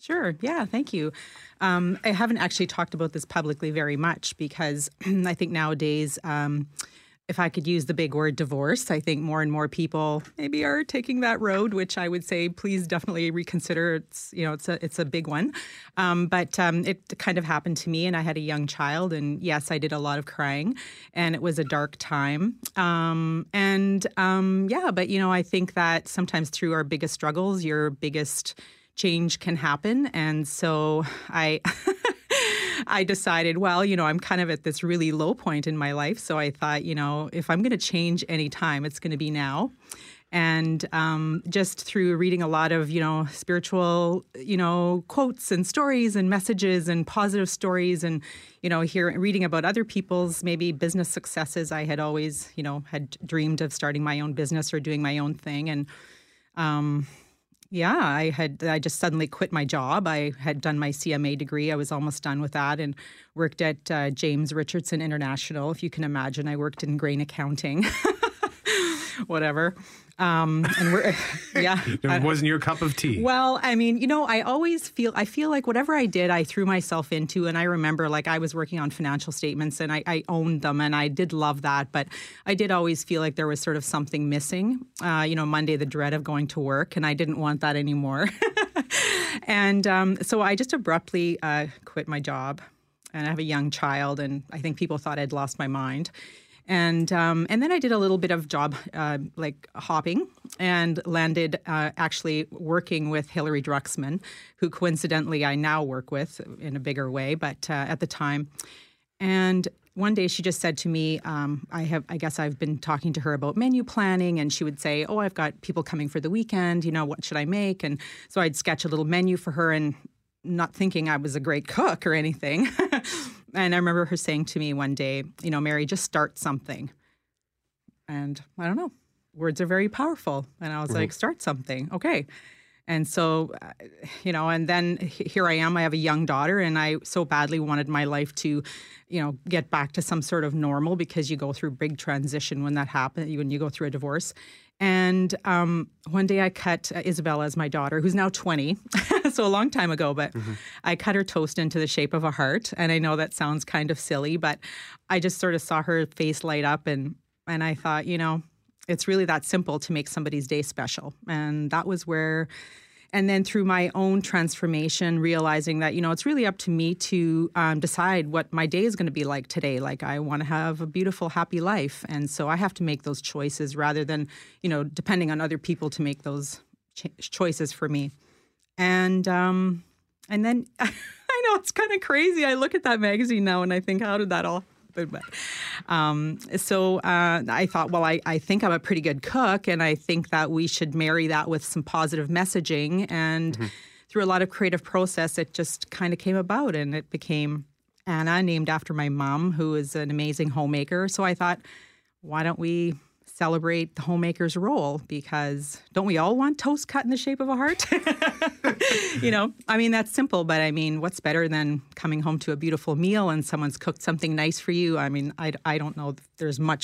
Sure. Yeah. Thank you. I haven't actually talked about this publicly very much because I think nowadays, if I could use the big word divorce, I think more and more people maybe are taking that road, which I would say, please definitely reconsider. It's, you know, it's a big one. But it kind of happened to me, and I had a young child, and yes, I did a lot of crying, and it was a dark time. Yeah, but you know, I think that sometimes through our biggest struggles, your biggest change can happen. And so I decided, well, you know, I'm kind of at this really low point in my life. So I thought, you know, if I'm going to change any time, it's going to be now. And just through reading a lot of, you know, spiritual, you know, quotes and stories and messages and positive stories and, you know, reading about other people's maybe business successes, I had always, you know, had dreamed of starting my own business or doing my own thing. And, yeah, I just suddenly quit my job. I had done my CMA degree. I was almost done with that and worked at James Richardson International. If you can imagine, I worked in grain accounting, whatever. And we're, yeah. It wasn't your cup of tea. Well, I mean, you know, I feel like whatever I did, I threw myself into, and I remember like I was working on financial statements and I owned them and I did love that, but I did always feel like there was sort of something missing, you know, Monday, the dread of going to work, and I didn't want that anymore. And so I just abruptly quit my job, and I have a young child, and I think people thought I'd lost my mind. And then I did a little bit of job like hopping and landed actually working with Hillary Druxman, who coincidentally I now work with in a bigger way, but at the time. And one day she just said to me, I guess I've been talking to her about menu planning, and she would say, oh, I've got people coming for the weekend, you know, what should I make? And so I'd sketch a little menu for her, and not thinking I was a great cook or anything. And I remember her saying to me one day, you know, Mary, just start something. And I don't know, words are very powerful. And I was like, start something. Okay. And so, you know, and then here I am, I have a young daughter, and I so badly wanted my life to, you know, get back to some sort of normal, because you go through big transition when that happens, when you go through a divorce. And one day I cut Isabella, as my daughter, who's now 20, so a long time ago, but I cut her toast into the shape of a heart. And I know that sounds kind of silly, but I just sort of saw her face light up, and I thought, you know, it's really that simple to make somebody's day special. And that was where, and then through my own transformation, realizing that, you know, it's really up to me to decide what my day is going to be like today. Like, I want to have a beautiful, happy life. And so I have to make those choices rather than, you know, depending on other people to make those choices for me. And then, I know it's kind of crazy. I look at that magazine now and I think, how did that all happen? But, I thought, well, I think I'm a pretty good cook, and I think that we should marry that with some positive messaging. And through a lot of creative process, it just kind of came about, and it became Anna, named after my mom, who is an amazing homemaker. So I thought, why don't we celebrate the homemaker's role? Because don't we all want toast cut in the shape of a heart? You know, I mean, that's simple, but I mean, what's better than coming home to a beautiful meal and someone's cooked something nice for you? I mean, I don't know if there's many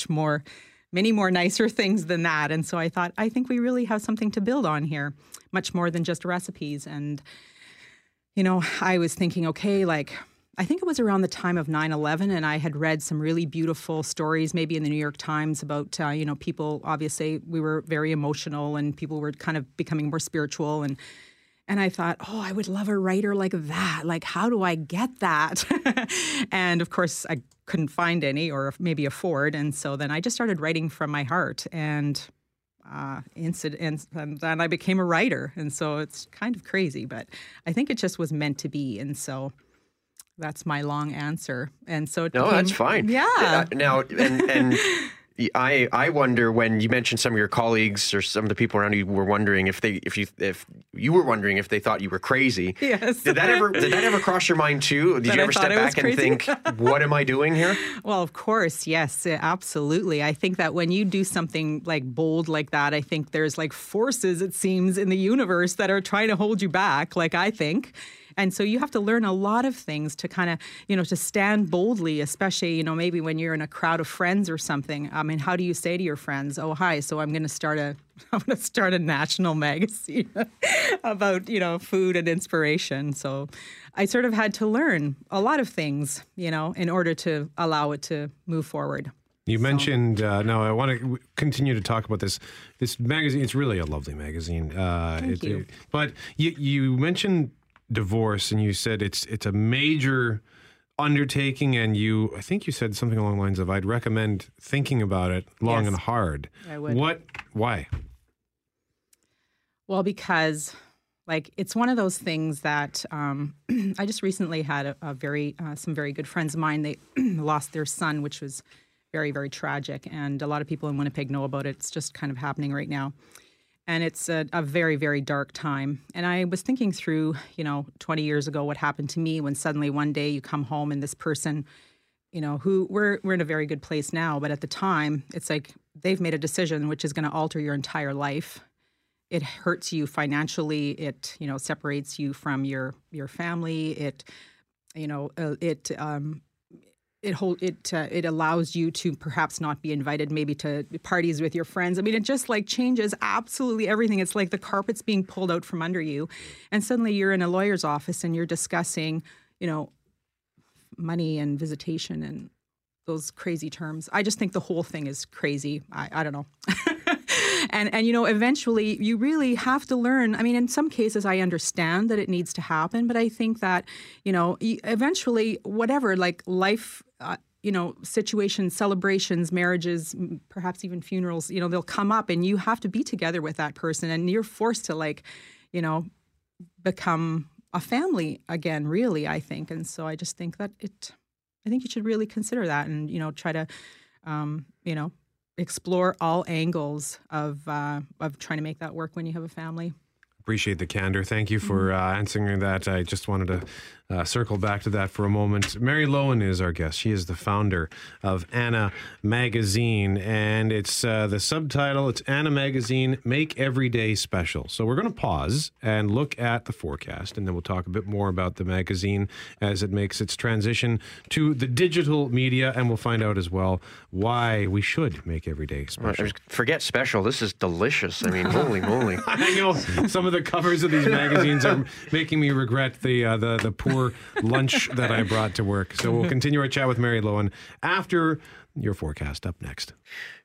more nicer things than that. And so I thought, I think we really have something to build on here, much more than just recipes. And, you know, I was thinking, okay, like, I think it was around the time of 9/11, and I had read some really beautiful stories, maybe in the New York Times, about, you know, people, obviously, we were very emotional, and people were kind of becoming more spiritual. And I thought, oh, I would love a writer like that. Like, how do I get that? And, of course, I couldn't find any, or maybe afford. And so then I just started writing from my heart, and then I became a writer. And so it's kind of crazy, but I think it just was meant to be. And so that's my long answer. And so that's fine. Yeah. Now, and I wonder, when you mentioned some of your colleagues or some of the people around you were wondering if they thought you were crazy. Yes. Did that ever cross your mind too? Did you ever step back and think, what am I doing here? Well, of course, yes, absolutely. I think that when you do something like bold like that, I think there's like forces, it seems, in the universe that are trying to hold you back. Like, I think. And so you have to learn a lot of things to kind of, you know, to stand boldly, especially, you know, maybe when you're in a crowd of friends or something. I mean, how do you say to your friends, oh, hi, so I'm going to start a national magazine about, you know, food and inspiration. So I sort of had to learn a lot of things, you know, in order to allow it to move forward. You mentioned, I want to continue to talk about this magazine. It's really a lovely magazine. Thank you. But you mentioned divorce, and you said it's a major undertaking, and I think you said something along the lines of, I'd recommend thinking about it long and hard. I would. Why? Well, because, like, it's one of those things that I just recently had some very good friends of mine. They lost their son, which was very, very tragic, and a lot of people in Winnipeg know about it. It's just kind of happening right now. And it's a very, very dark time. And I was thinking through, you know, 20 years ago, what happened to me when suddenly one day you come home and this person, you know, who we're in a very good place now. But at the time, it's like they've made a decision which is going to alter your entire life. It hurts you financially. It, you know, separates you from your family. It, you know, It allows you to perhaps not be invited maybe to parties with your friends. I mean, it just like changes absolutely everything. It's like the carpet's being pulled out from under you. And suddenly you're in a lawyer's office and you're discussing, you know, money and visitation and those crazy terms. I just think the whole thing is crazy. I don't know. And, you know, eventually you really have to learn. I mean, in some cases, I understand that it needs to happen. But I think that, you know, eventually, whatever, like life, you know, situations, celebrations, marriages, perhaps even funerals, you know, they'll come up and you have to be together with that person. And you're forced to, like, you know, become a family again, really, I think. And so I just think that I think you should really consider that and, you know, try to, you know, explore all angles of trying to make that work when you have a family. Appreciate the candor. Thank you for answering that. I just wanted to circle back to that for a moment. Mary Lowen is our guest. She is the founder of Anna Magazine, and it's the subtitle, it's Anna Magazine, Make Every Day Special. So we're going to pause and look at the forecast, and then we'll talk a bit more about the magazine as it makes its transition to the digital media, and we'll find out as well why we should make every day special. Forget special. This is delicious. I mean, holy moly. I know. Some of the covers of these magazines are making me regret the poor lunch that I brought to work. So we'll continue our chat with Mary Lowen after your forecast. Up next,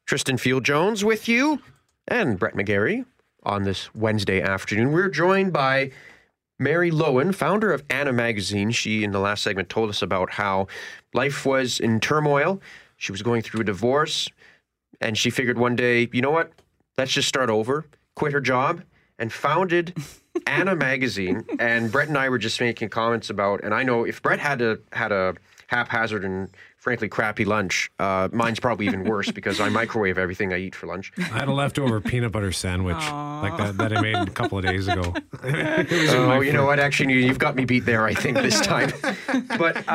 Tristan Field Jones with you and Brett McGarry on this Wednesday afternoon. We're joined by Mary Lowen, founder of Anna Magazine. She, in the last segment, told us about how life was in turmoil. She was going through a divorce, and she figured one day, you know what, let's just start over, quit her job, and founded Anna Magazine. And Brett and I were just making comments about, and I know if Brett had a haphazard and frankly crappy lunch. Mine's probably even worse because I microwave everything I eat for lunch. I had a leftover peanut butter sandwich like that I made a couple of days ago. Oh, you know what? Actually, you've got me beat there, I think, this time. But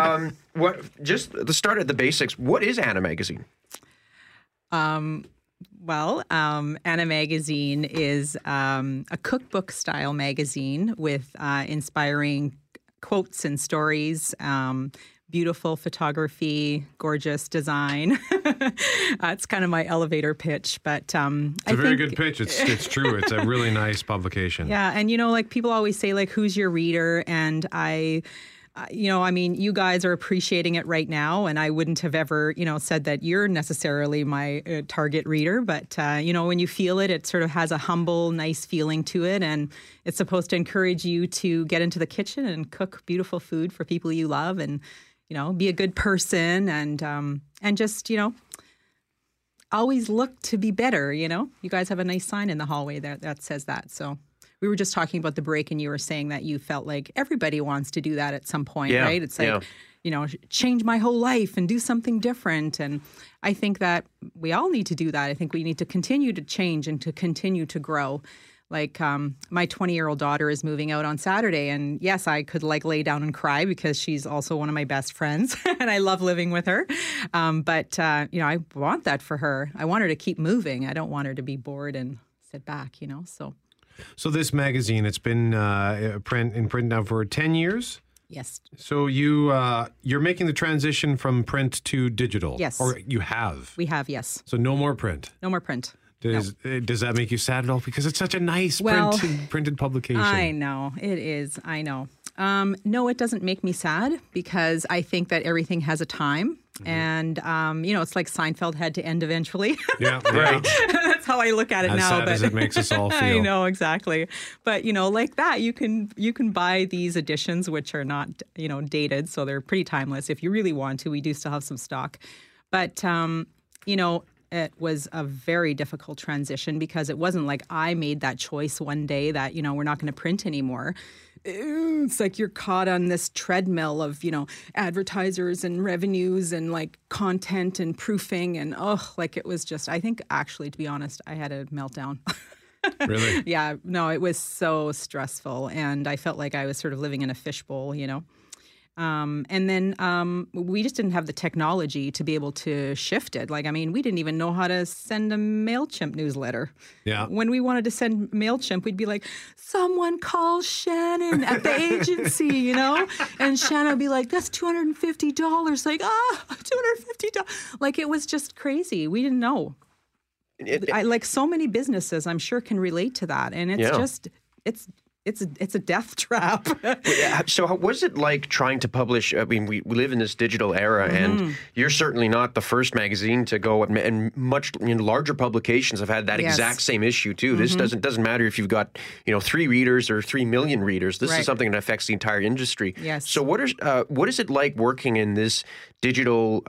just to start at the basics, what is Anna Magazine? Anna Magazine is a cookbook-style magazine with inspiring quotes and stories, beautiful photography, gorgeous design. It's kind of my elevator pitch, but it's a very good pitch. It's true. It's a really nice publication. Yeah, and people always say who's your reader, and you guys are appreciating it right now, and I wouldn't have ever, said that you're necessarily my target reader. But, when you feel it, it sort of has a humble, nice feeling to it, and it's supposed to encourage you to get into the kitchen and cook beautiful food for people you love and, be a good person and just, always look to be better, You guys have a nice sign in the hallway there that says that, so... We were just talking about the break, and you were saying that you felt like everybody wants to do that at some point, right? It's like, change my whole life and do something different. And I think that we all need to do that. I think we need to continue to change and to continue to grow. My 20-year-old daughter is moving out on Saturday, and yes, I could lay down and cry because she's also one of my best friends, and I love living with her. But I want that for her. I want her to keep moving. I don't want her to be bored and sit back, so... So this magazine, it's been in print now for 10 years? Yes. So you're making the transition from print to digital? Yes. Or you have? We have, yes. So no more print? No more print. Does that make you sad at all? Because it's such a nice printed publication. I know. It is. I know. No, it doesn't make me sad because I think that everything has a time. Mm-hmm. And, it's like Seinfeld had to end eventually. Yeah, right. That's how I look at it now. As sad as it makes us all feel. I know, exactly. But, that, you can buy these editions, which are not, dated. So they're pretty timeless. If you really want to, we do still have some stock. But, it was a very difficult transition because it wasn't like I made that choice one day that, we're not going to print anymore. It's like you're caught on this treadmill of, advertisers and revenues and content and proofing. And it was just, I think actually, to be honest, I had a meltdown. Really? Yeah. No, it was so stressful. And I felt like I was sort of living in a fishbowl, And then we just didn't have the technology to be able to shift it. We didn't even know how to send a MailChimp newsletter. Yeah. When we wanted to send MailChimp, we'd be like, someone call Shannon at the agency, And Shannon would be like, that's $250. $250. It was just crazy. We didn't know. So many businesses, I'm sure, can relate to that. And it's it's a death trap. So what was it like trying to publish? I mean, we live in this digital era, mm-hmm. and you're certainly not the first magazine to go, and much larger publications have had that exact same issue too. Mm-hmm. This doesn't matter if you've got, 3 readers or 3 million readers. This is something that affects the entire industry. Yes. So what is it like working in this digital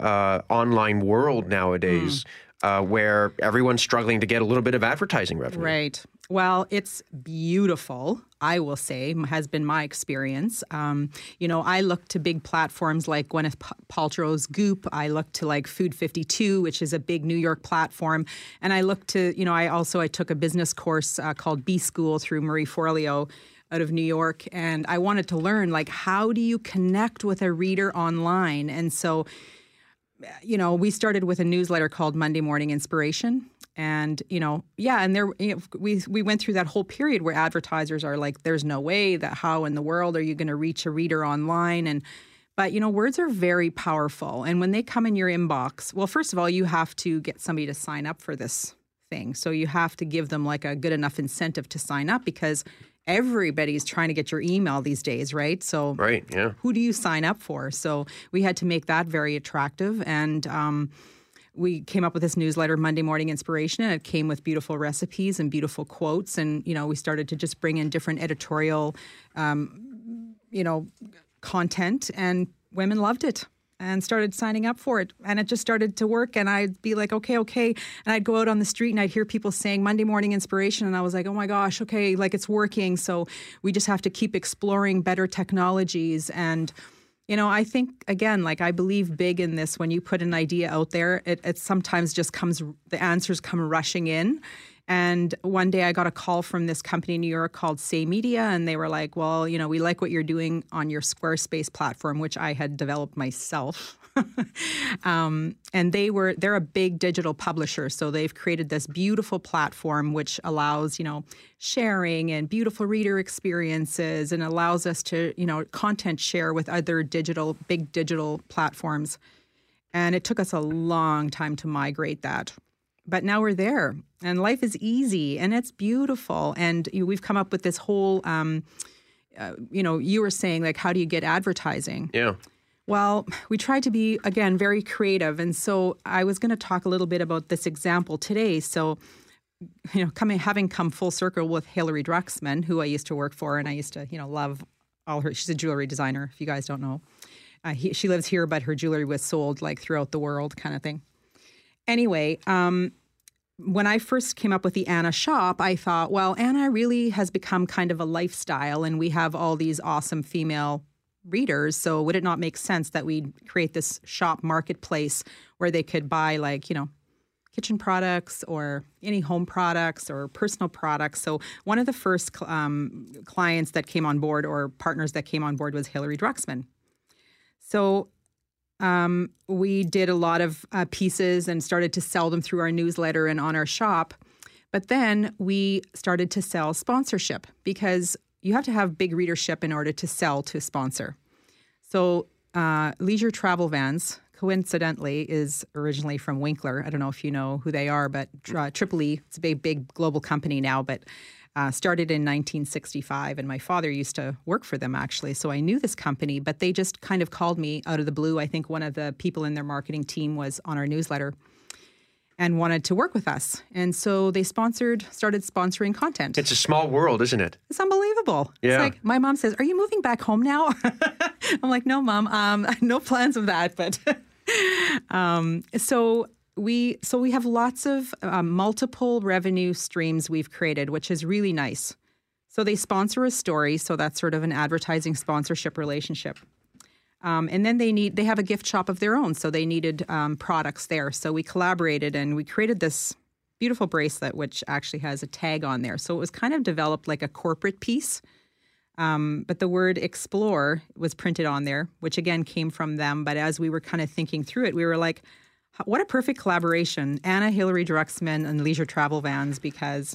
online world nowadays where everyone's struggling to get a little bit of advertising revenue? Right. Well, it's beautiful, I will say, has been my experience. I look to big platforms like Gwyneth Paltrow's Goop. I look to Food 52, which is a big New York platform. And I look to, I took a business course called B-School through Marie Forleo out of New York. And I wanted to learn, how do you connect with a reader online? And so, we started with a newsletter called Monday Morning Inspiration. And, we went through that whole period where advertisers are like, there's no way that how in the world are you going to reach a reader online? But, words are very powerful. And when they come in your inbox, well, first of all, you have to get somebody to sign up for this thing. So you have to give them a good enough incentive to sign up because everybody's trying to get your email these days, right? So who do you sign up for? So we had to make that very attractive. And, we came up with this newsletter, Monday Morning Inspiration, and it came with beautiful recipes and beautiful quotes. And, we started to just bring in different editorial, content, and women loved it and started signing up for it. And it just started to work. And I'd be like, okay. And I'd go out on the street and I'd hear people saying Monday Morning Inspiration. And I was like, oh my gosh, okay, it's working. So we just have to keep exploring better technologies and You know, I think, again, like I believe big in this. When you put an idea out there, it sometimes just comes, the answers come rushing in. And one day I got a call from this company in New York called Say Media, and they were like, well, you know, we like what you're doing on your Squarespace platform, which I had developed myself. And they're a big digital publisher, so they've created this beautiful platform which allows, you know, sharing and beautiful reader experiences, and allows us to, you know, content share with other big digital platforms. And it took us a long time to migrate that. But now we're there, and life is easy, and it's beautiful. And we've come up with this whole, you know, you were saying, like, how do you get advertising? Yeah. Well, we tried to be, again, very creative. And so I was going to talk a little bit about this example today. So, you know, having come full circle with Hillary Druxman, who I used to work for, and I used to, you know, love all her. She's a jewelry designer, if you guys don't know. She lives here, but her jewelry was sold, like, throughout the world kind of thing. Anyway, when I first came up with the Anna shop, I thought, well, Anna really has become kind of a lifestyle, and we have all these awesome female readers, so would it not make sense that we create this shop marketplace where they could buy, like, you know, kitchen products or any home products or personal products? So one of the first clients that came on board, or partners that came on board, was Hillary Druxman. So we did a lot of pieces and started to sell them through our newsletter and on our shop. But then we started to sell sponsorship, because you have to have big readership in order to sell to sponsor. So Leisure Travel Vans, coincidentally, is originally from Winkler. I don't know if you know who they are, but Triple E, it's a big global company now, but started in 1965, and my father used to work for them, actually, so I knew this company. But they just kind of called me out of the blue. I think one of the people in their marketing team was on our newsletter and wanted to work with us. And so they started sponsoring content. It's a small world, isn't it? It's unbelievable. Yeah. It's like, my mom says, "Are you moving back home now?" I'm like, "No, Mom, no plans of that." But So we have lots of multiple revenue streams we've created, which is really nice. So they sponsor a story, so that's sort of an advertising sponsorship relationship. And then they have a gift shop of their own, so they needed products there. So we collaborated, and we created this beautiful bracelet, which actually has a tag on there. So it was kind of developed like a corporate piece. But the word explore was printed on there, which again came from them. But as we were kind of thinking through it, we were like, what a perfect collaboration, Anna, Hillary Druxman, and Leisure Travel Vans, because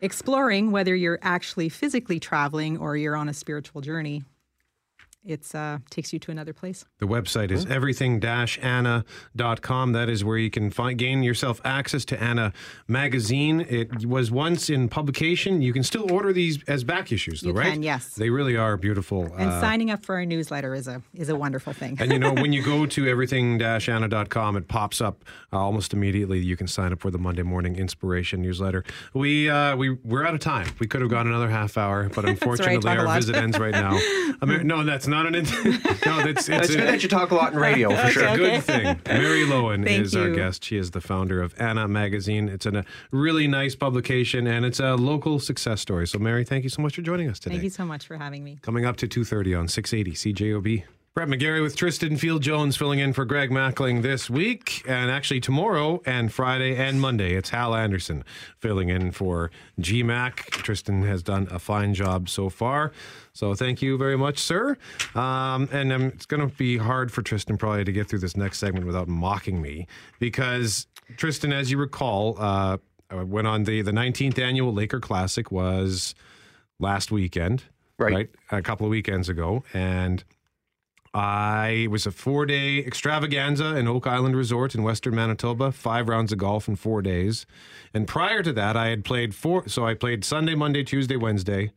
exploring, whether you're actually physically traveling or you're on a spiritual journey, it takes you to another place. The website is everything-anna.com. That is where you can gain yourself access to Anna Magazine. It was once in publication. You can still order these as back issues, though, right? You can, yes. They really are beautiful. And signing up for our newsletter is a wonderful thing. And, you know, when you go to everything-anna.com, it pops up almost immediately. You can sign up for the Monday Morning Inspiration newsletter. We're out of time. We could have gone another half hour, but unfortunately our visit ends right now. I mean, no, that's not an... No, it's good that you talk a lot in radio, for sure. Good thing. Mary Lowen is our guest. She is the founder of Anna Magazine. It's a really nice publication, and it's a local success story. So, Mary, thank you so much for joining us today. Thank you so much for having me. Coming up to 2:30 on 680 CJOB. Brett McGarry with Tristan Field Jones filling in for Greg Mackling this week, and actually tomorrow and Friday and Monday. It's Hal Anderson filling in for GMAC. Tristan has done a fine job so far. So thank you very much, sir. And it's going to be hard for Tristan probably to get through this next segment without mocking me, because Tristan, as you recall, went on the 19th annual Laker Classic was last weekend, right? A couple of weekends ago. And it was a 4-day extravaganza in Oak Island Resort in Western Manitoba, 5 rounds of golf in 4 days. And prior to that, I had played I played Sunday, Monday, Tuesday, Wednesday,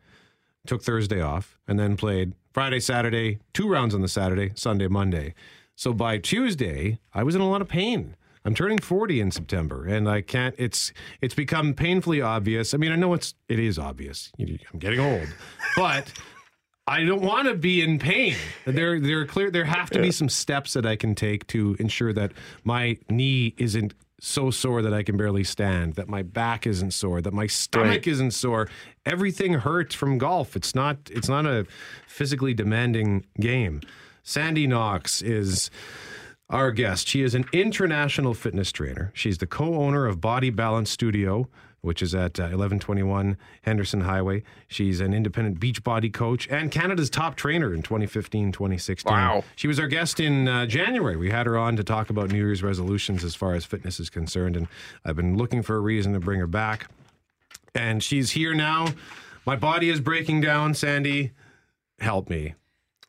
took Thursday off, and then played Friday, Saturday, 2 rounds on the Saturday, Sunday, Monday. So by Tuesday, I was in a lot of pain. I'm turning 40 in September, and I can't, it's become painfully obvious. I mean, I know it is obvious. I'm getting old, but I don't want to be in pain. There have to be some steps that I can take to ensure that my knee isn't so sore that I can barely stand, that my back isn't sore, that my stomach isn't sore. Everything hurts from golf. It's not a physically demanding game. Sandy Knox is our guest. She is an international fitness trainer. She's the co-owner of Body Balance Studio, which is at 1121 Henderson Highway. She's an independent beach body coach and Canada's top trainer in 2015, 2016. Wow. She was our guest in January. We had her on to talk about New Year's resolutions as far as fitness is concerned, and I've been looking for a reason to bring her back. And she's here now. My body is breaking down. Sandy, help me.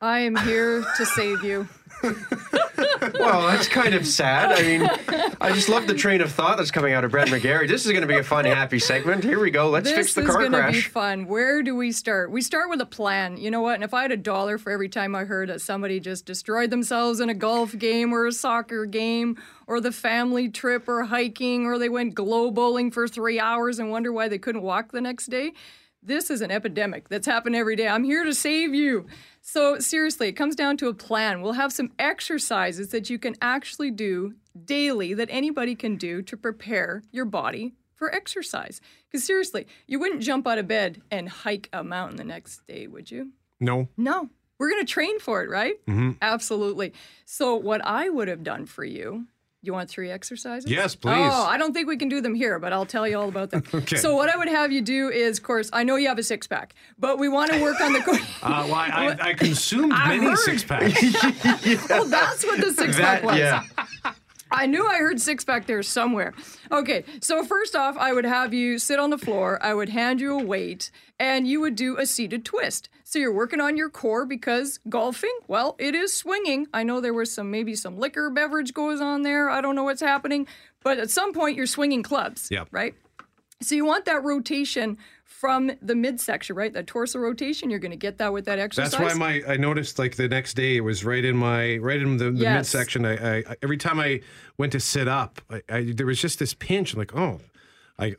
I am here to save you. Well, that's kind of sad. I mean, I just love the train of thought that's coming out of Brett McGarry. This is going to be a fun, happy segment. Here we go. Let's fix the car crash. This is going to be fun. Where do we start? We start with a plan. You know what? And if I had $1 for every time I heard that somebody just destroyed themselves in a golf game or a soccer game or the family trip or hiking or they went glow bowling for 3 hours and wonder why they couldn't walk the next day, this is an epidemic that's happened every day. I'm here to save you. So seriously, it comes down to a plan. We'll have some exercises that you can actually do daily that anybody can do to prepare your body for exercise. Because seriously, you wouldn't jump out of bed and hike a mountain the next day, would you? No. No. We're going to train for it, right? Mm-hmm. Absolutely. So what I would have done for you... You want 3 exercises? Yes, please. Oh, I don't think we can do them here, but I'll tell you all about them. Okay. So what I would have you do is, of course, I know you have a six-pack, but we want to work on the... well, I consumed many six-packs. Yeah. Well, that's what the six-pack was. Yeah. I knew I heard six-pack there somewhere. Okay, so first off, I would have you sit on the floor. I would hand you a weight, and you would do a seated twist. So you're working on your core because golfing, well, it is swinging. I know there was maybe some liquor beverage goes on there. I don't know what's happening. But at some point, you're swinging clubs, yep. Right? So you want that rotation from the midsection, right? That torso rotation, you're going to get that with that exercise. That's why I noticed like the next day it was right in the yes. midsection. I every time I went to sit up, I there was just this pinch. I'm like, oh, I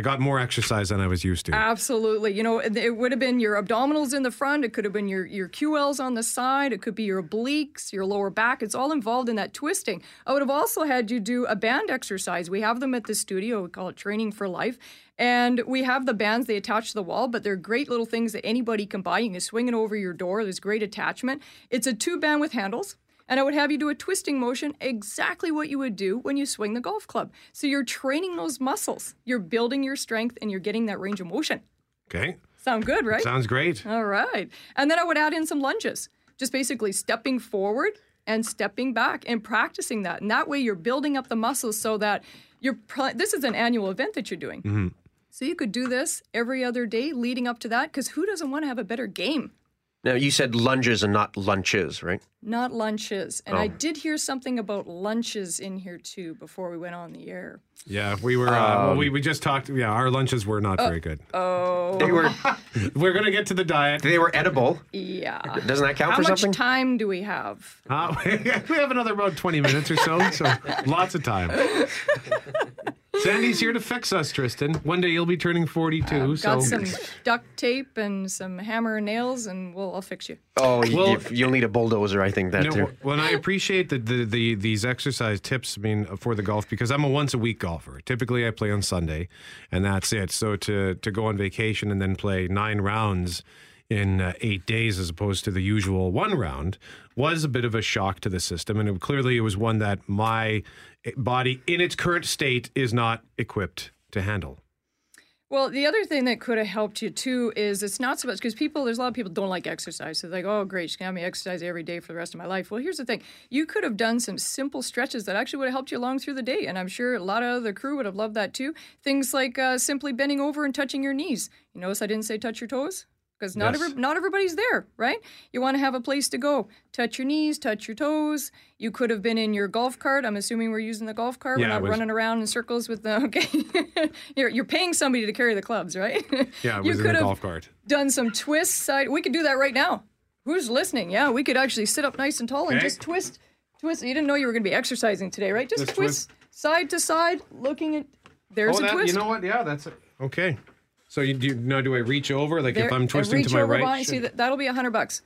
got more exercise than I was used to. Absolutely. You know, it would have been your abdominals in the front. It could have been your QLs on the side. It could be your obliques, your lower back. It's all involved in that twisting. I would have also had you do a band exercise. We have them at the studio. We call it Training for Life. And we have the bands, they attach to the wall, but they're great little things that anybody can buy. You can swing it over your door. There's great attachment. It's a 2-band with handles. And I would have you do a twisting motion, exactly what you would do when you swing the golf club. So you're training those muscles. You're building your strength, and you're getting that range of motion. Okay. Sound good, right? Sounds great. All right. And then I would add in some lunges, just basically stepping forward and stepping back and practicing that. And that way you're building up the muscles so that you're this is an annual event that you're doing. Mm-hmm. So you could do this every other day leading up to that, because who doesn't want to have a better game? Now, you said lunges and not lunches, right? Not lunches. And I did hear something about lunches in here, too, before we went on the air. Yeah, we were, we just talked, yeah, our lunches were not very good. Oh. They were, we're going to get to the diet. They were edible. Yeah. Doesn't that count for something? How much time do we have? We have another about 20 minutes or so, lots of time. Sandy's here to fix us, Tristan. One day you'll be turning 42. Got some duct tape and some hammer and nails, and I'll fix you. Oh, well, you'll need a bulldozer, I think, too. Well, and I appreciate these exercise tips, I mean, for the golf, because I'm a once-a-week golfer. Typically, I play on Sunday, and that's it. So to go on vacation and then play 9 rounds in 8 days as opposed to the usual 1 round was a bit of a shock to the system. And clearly, it was one that my body in its current state is not equipped to handle. Well, the other thing that could have helped you, too, is it's not so much because there's a lot of people don't like exercise. So they're like, oh, great, she's going to have me exercise every day for the rest of my life. Well, here's the thing. You could have done some simple stretches that actually would have helped you along through the day. And I'm sure a lot of the crew would have loved that, too. Things like simply bending over and touching your knees. You notice I didn't say touch your toes? Because not everybody's there, right? You want to have a place to go. Touch your knees, touch your toes. You could have been in your golf cart. I'm assuming we're using the golf cart. Yeah, we're not running around in circles with the, okay. you're paying somebody to carry the clubs, right? Yeah, it was in the golf cart. Done some twists. We could do that right now. Who's listening? Yeah, we could actually sit up nice and tall and just twist. You didn't know you were going to be exercising today, right? Just twist side to side, looking at, a twist. You know what? Yeah, that's it. Okay. So do I reach over? Like if I'm twisting to my right? See, that'll be $100.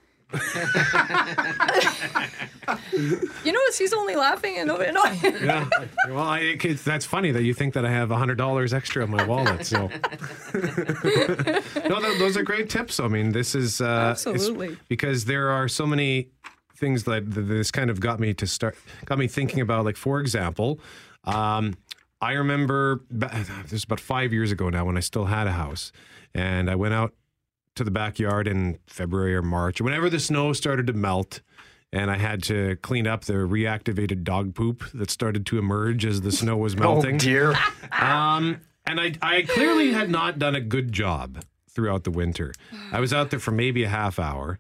You notice he's only laughing and over. Yeah. Well, that's funny that you think that I have $100 extra in my wallet. So, those are great tips. I mean, this is absolutely because there are so many things that this kind of got me thinking about, like, for example, I remember this was about 5 years ago now when I still had a house, and I went out to the backyard in February or March, whenever the snow started to melt, and I had to clean up the reactivated dog poop that started to emerge as the snow was melting. Oh, dear. And I clearly had not done a good job throughout the winter. I was out there for maybe a half hour,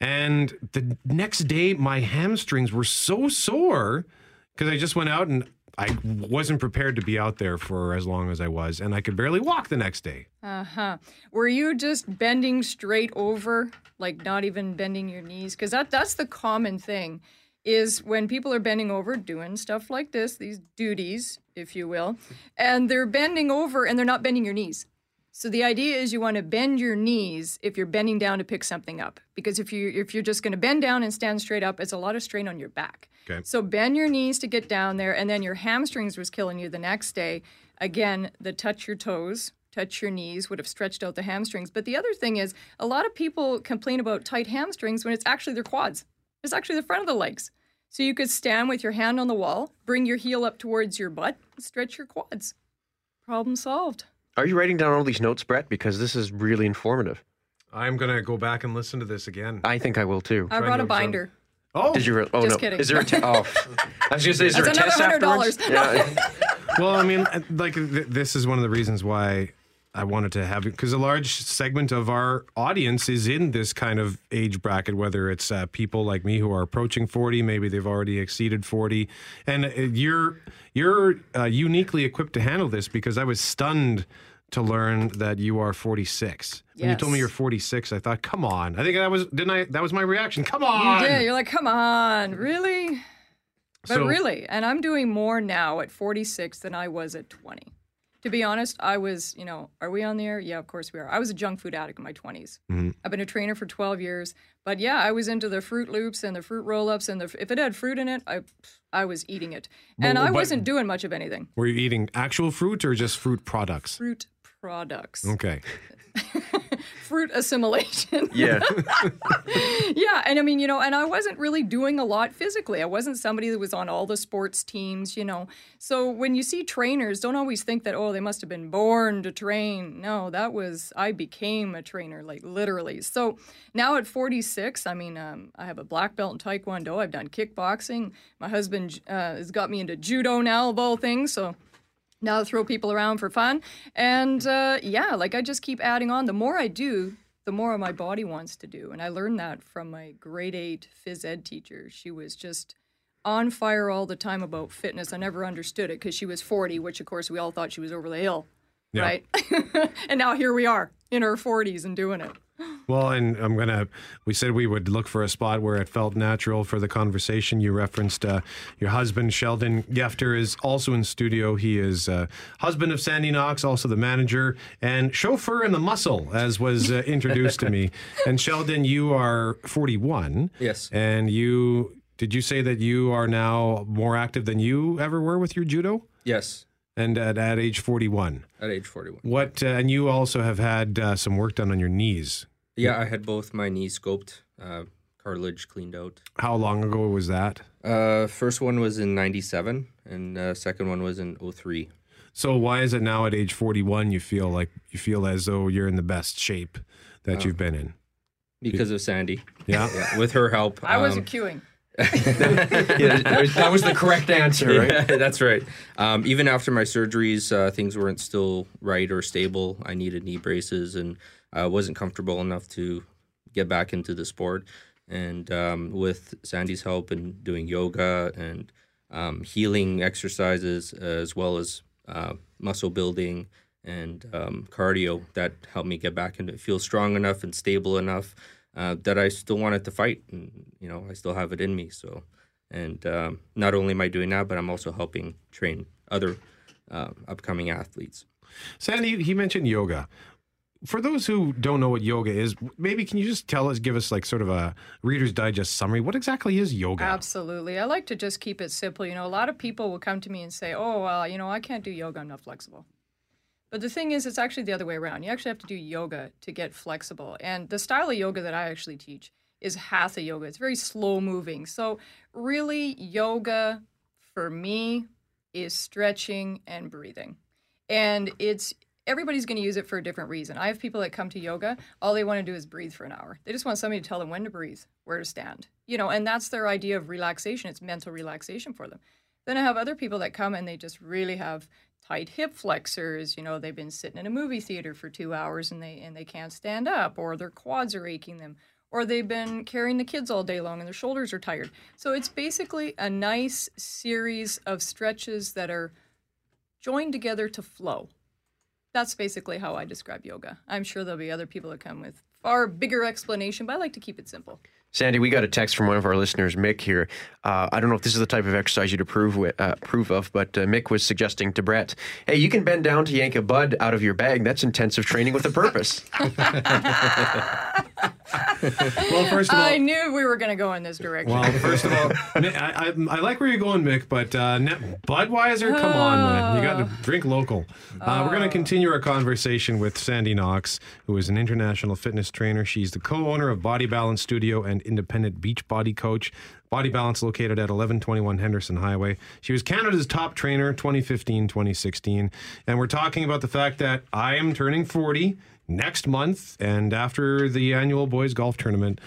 and the next day my hamstrings were so sore because I just went out and I wasn't prepared to be out there for as long as I was, and I could barely walk the next day. Uh-huh. Were you just bending straight over, like not even bending your knees? Because that's the common thing, is when people are bending over, doing stuff like this, these duties, if you will, and they're bending over and they're not bending your knees. So the idea is you want to bend your knees if you're bending down to pick something up. Because if you're just going to bend down and stand straight up, it's a lot of strain on your back. Okay. So bend your knees to get down there, and then your hamstrings was killing you the next day. Again, the touch your toes, touch your knees would have stretched out the hamstrings. But the other thing is, a lot of people complain about tight hamstrings when it's actually their quads. It's actually the front of the legs. So you could stand with your hand on the wall, bring your heel up towards your butt, stretch your quads. Problem solved. Are you writing down all these notes, Brett? Because this is really informative. I'm going to go back and listen to this again. I think I will, too. I brought a binder. Oh! Did you oh, just no. kidding. Is there a I was going to say, is there a test afterwards? That's another $100. Yeah. Well, I mean, like, this is one of the reasons why I wanted to have it, because a large segment of our audience is in this kind of age bracket, whether it's people like me who are approaching 40, maybe they've already exceeded 40, and you're uniquely equipped to handle this, because I was stunned to learn that you are 46. Yes. When you told me you're 46, I thought, come on. I think that was, didn't I? That was my reaction. Come on. You did. You're like, come on. Really? But so, really, and I'm doing more now at 46 than I was at 20. To be honest, I was, you know, are we on the air? Yeah, of course we are. I was a junk food addict in my 20s. Mm-hmm. I've been a trainer for 12 years. But yeah, I was into the Fruit Loops and the Fruit Roll-Ups. And if it had fruit in it, I was eating it. And I wasn't doing much of anything. Were you eating actual fruit or just fruit products? Fruit products. Okay. Fruit assimilation. Yeah. Yeah. And I mean, you know, and I wasn't really doing a lot physically. I wasn't somebody that was on all the sports teams, you know. So when you see trainers, don't always think that, oh, they must have been born to train. No, I became a trainer, like literally. So now at 46, I mean, I have a black belt in Taekwondo. I've done kickboxing. My husband has got me into judo now, of all things. So now I throw people around for fun. And yeah, like I just keep adding on. The more I do, the more my body wants to do. And I learned that from my grade 8 phys ed teacher. She was just on fire all the time about fitness. I never understood it because she was 40, which of course we all thought she was over the hill, yeah. Right? And now here we are in our 40s and doing it. Well, and we said we would look for a spot where it felt natural for the conversation. You referenced your husband, Sheldon Gefter, is also in studio. He is husband of Sandy Knox, also the manager, and chauffeur in the muscle, as was introduced to me. And Sheldon, you are 41. Yes. And did you say that you are now more active than you ever were with your judo? Yes. And at age 41. At age 41. What? And you also have had some work done on your knees. Yeah, I had both my knees scoped, cartilage cleaned out. How long ago was that? First one was in 97, and second one was in 03. So why is it now at age 41 you feel as though you're in the best shape that you've been in? Because of Sandy. Yeah. Yeah, with her help. I wasn't queuing. Yeah, that was the correct answer, right? Yeah, that's right. Even after my surgeries, things weren't still right or stable. I needed knee braces, and I wasn't comfortable enough to get back into the sport. And with Sandy's help and doing yoga and healing exercises, as well as muscle building and cardio, that helped me get back into feel strong enough and stable enough. That I still wanted to fight, and you know, I still have it in me. So, and not only am I doing that, but I'm also helping train other upcoming athletes. Sandy, he mentioned yoga. For those who don't know what yoga is, maybe can you just give us like sort of a Reader's Digest summary? What exactly is yoga? Absolutely. I like to just keep it simple. You know, a lot of people will come to me and say, oh, well, you know, I can't do yoga. I'm not flexible. But the thing is, it's actually the other way around. You actually have to do yoga to get flexible. And the style of yoga that I actually teach is hatha yoga. It's very slow moving. So really, yoga for me is stretching and breathing. And it's everybody's going to use it for a different reason. I have people that come to yoga, all they want to do is breathe for an hour. They just want somebody to tell them when to breathe, where to stand, you know, and that's their idea of relaxation. It's mental relaxation for them. Then I have other people that come and they just really have tight hip flexors, you know, they've been sitting in a movie theater for 2 hours and they can't stand up, or their quads are aching them, or they've been carrying the kids all day long and their shoulders are tired. So it's basically a nice series of stretches that are joined together to flow. That's basically how I describe yoga. I'm sure there'll be other people that come with far bigger explanation, but I like to keep it simple. Sandy, we got a text from one of our listeners, Mick, here. I don't know if this is the type of exercise you'd approve of, but Mick was suggesting to Brett, hey, you can bend down to yank a bud out of your bag. That's intensive training with a purpose. Well, first of all, I knew we were going to go in this direction. Well, first of all, I like where you're going, Mick, but Budweiser, come on, man. You got to drink local. We're going to continue our conversation with Sandy Knox, who is an international fitness trainer. She's the co-owner of Body Balance Studio and independent beach body coach. Body Balance located at 1121 Henderson Highway. She was Canada's top trainer 2015, 2016. And we're talking about the fact that I am turning 40 next month, and after the annual boys golf tournament,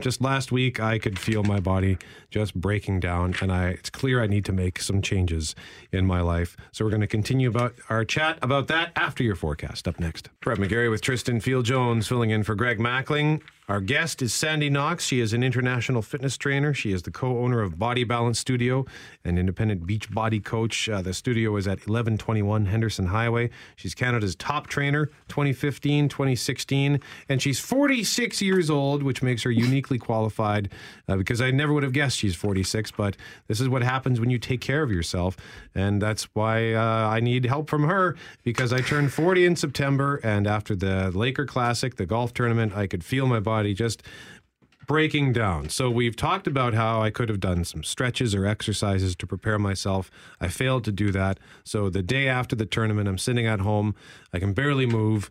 just last week, I could feel my body just breaking down, and it's clear I need to make some changes in my life. So we're going to continue about our chat about that after your forecast. Up next, Brett McGarry with Tristan Field Jones filling in for Greg Mackling. Our guest is Sandy Knox. She is an international fitness trainer. She is the co-owner of Body Balance Studio, an independent beach body coach. The studio is at 1121 Henderson Highway. She's Canada's top trainer, 2015, 2016, and she's 46 years old, which makes her uniquely qualified because I never would have guessed she's 46, but this is what happens when you take care of yourself, and that's why I need help from her, because I turned 40 in September, and after the Laker Classic, the golf tournament, I could feel my body just breaking down. So we've talked about how I could have done some stretches or exercises to prepare myself. I failed to do that. So the day after the tournament, I'm sitting at home. I can barely move.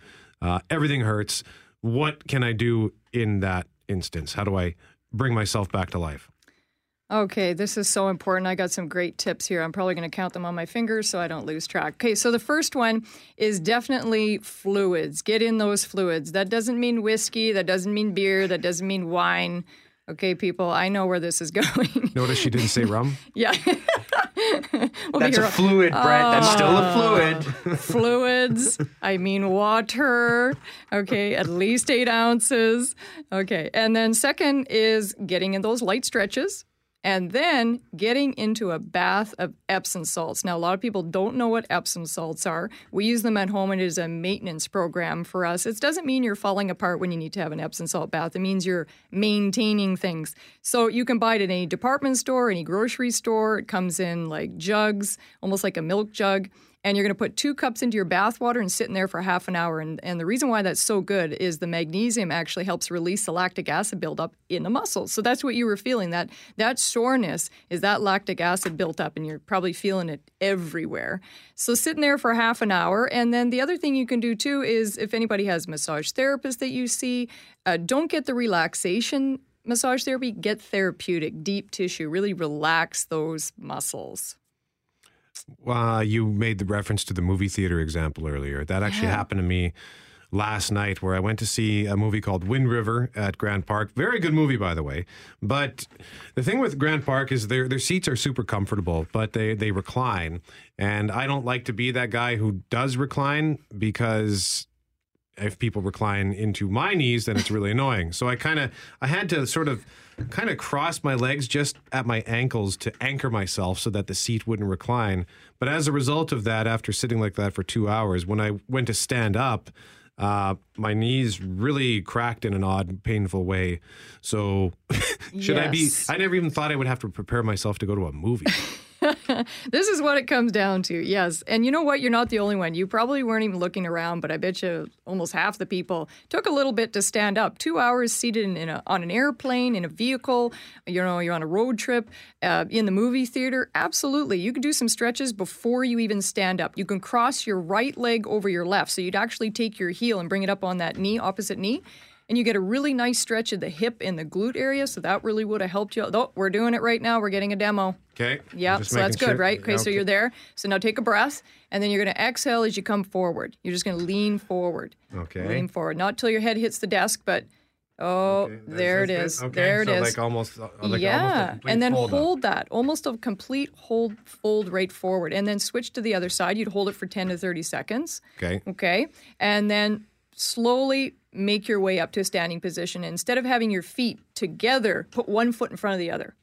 Everything hurts. What can I do in that instance? How do I bring myself back to life? Okay, this is so important. I got some great tips here. I'm probably going to count them on my fingers so I don't lose track. Okay, so the first one is definitely fluids. Get in those fluids. That doesn't mean whiskey. That doesn't mean beer. That doesn't mean wine. Okay, people, I know where this is going. Notice she didn't say rum? Yeah. That's a fluid, Brett. That's still a fluid. Fluids. I mean water. Okay, at least 8 ounces. Okay, and then second is getting in those light stretches. And then getting into a bath of Epsom salts. Now, a lot of people don't know what Epsom salts are. We use them at home, and it is a maintenance program for us. It doesn't mean you're falling apart when you need to have an Epsom salt bath. It means you're maintaining things. So you can buy it at any department store, any grocery store. It comes in like jugs, almost like a milk jug. And you're going to put 2 cups into your bath water and sit in there for half an hour. And the reason why that's so good is the magnesium actually helps release the lactic acid buildup in the muscles. So that's what you were feeling. That soreness is that lactic acid built up, and you're probably feeling it everywhere. So sit in there for half an hour. And then the other thing you can do, too, is if anybody has massage therapists that you see, don't get the relaxation massage therapy. Get therapeutic, deep tissue. Really relax those muscles. You made the reference to the movie theater example earlier. That actually happened to me last night, where I went to see a movie called Wind River at Grand Park. Very good movie, by the way. But the thing with Grand Park is their seats are super comfortable, but they recline. And I don't like to be that guy who does recline, because if people recline into my knees, then it's really annoying. So I had to kind of cross my legs just at my ankles to anchor myself so that the seat wouldn't recline. But as a result of that, after sitting like that for 2 hours, when I went to stand up, my knees really cracked in an odd, painful way. So I never even thought I would have to prepare myself to go to a movie. This is what it comes down to, yes. And you know what? You're not the only one. You probably weren't even looking around, but I bet you almost half the people took a little bit to stand up. 2 hours seated on an airplane, in a vehicle, you know, you're on a road trip, in the movie theater. Absolutely. You can do some stretches before you even stand up. You can cross your right leg over your left. So you'd actually take your heel and bring it up on that knee, opposite knee. and you get a really nice stretch of the hip and the glute area, so that really would have helped you. Oh, we're doing it right now. We're getting a demo. Okay. Yeah, so that's good, sure. Right? Okay, so you're there. So now take a breath, and then you're going to exhale as you come forward. You're just going to lean forward. Okay. Lean forward. Not till your head hits the desk, but... Oh, okay. There it is. Okay. There it is. So almost a and then hold that. Almost a complete fold right forward. And then switch to the other side. You'd hold it for 10 to 30 seconds. Okay. And then slowly make your way up to a standing position. And instead of having your feet together, put one foot in front of the other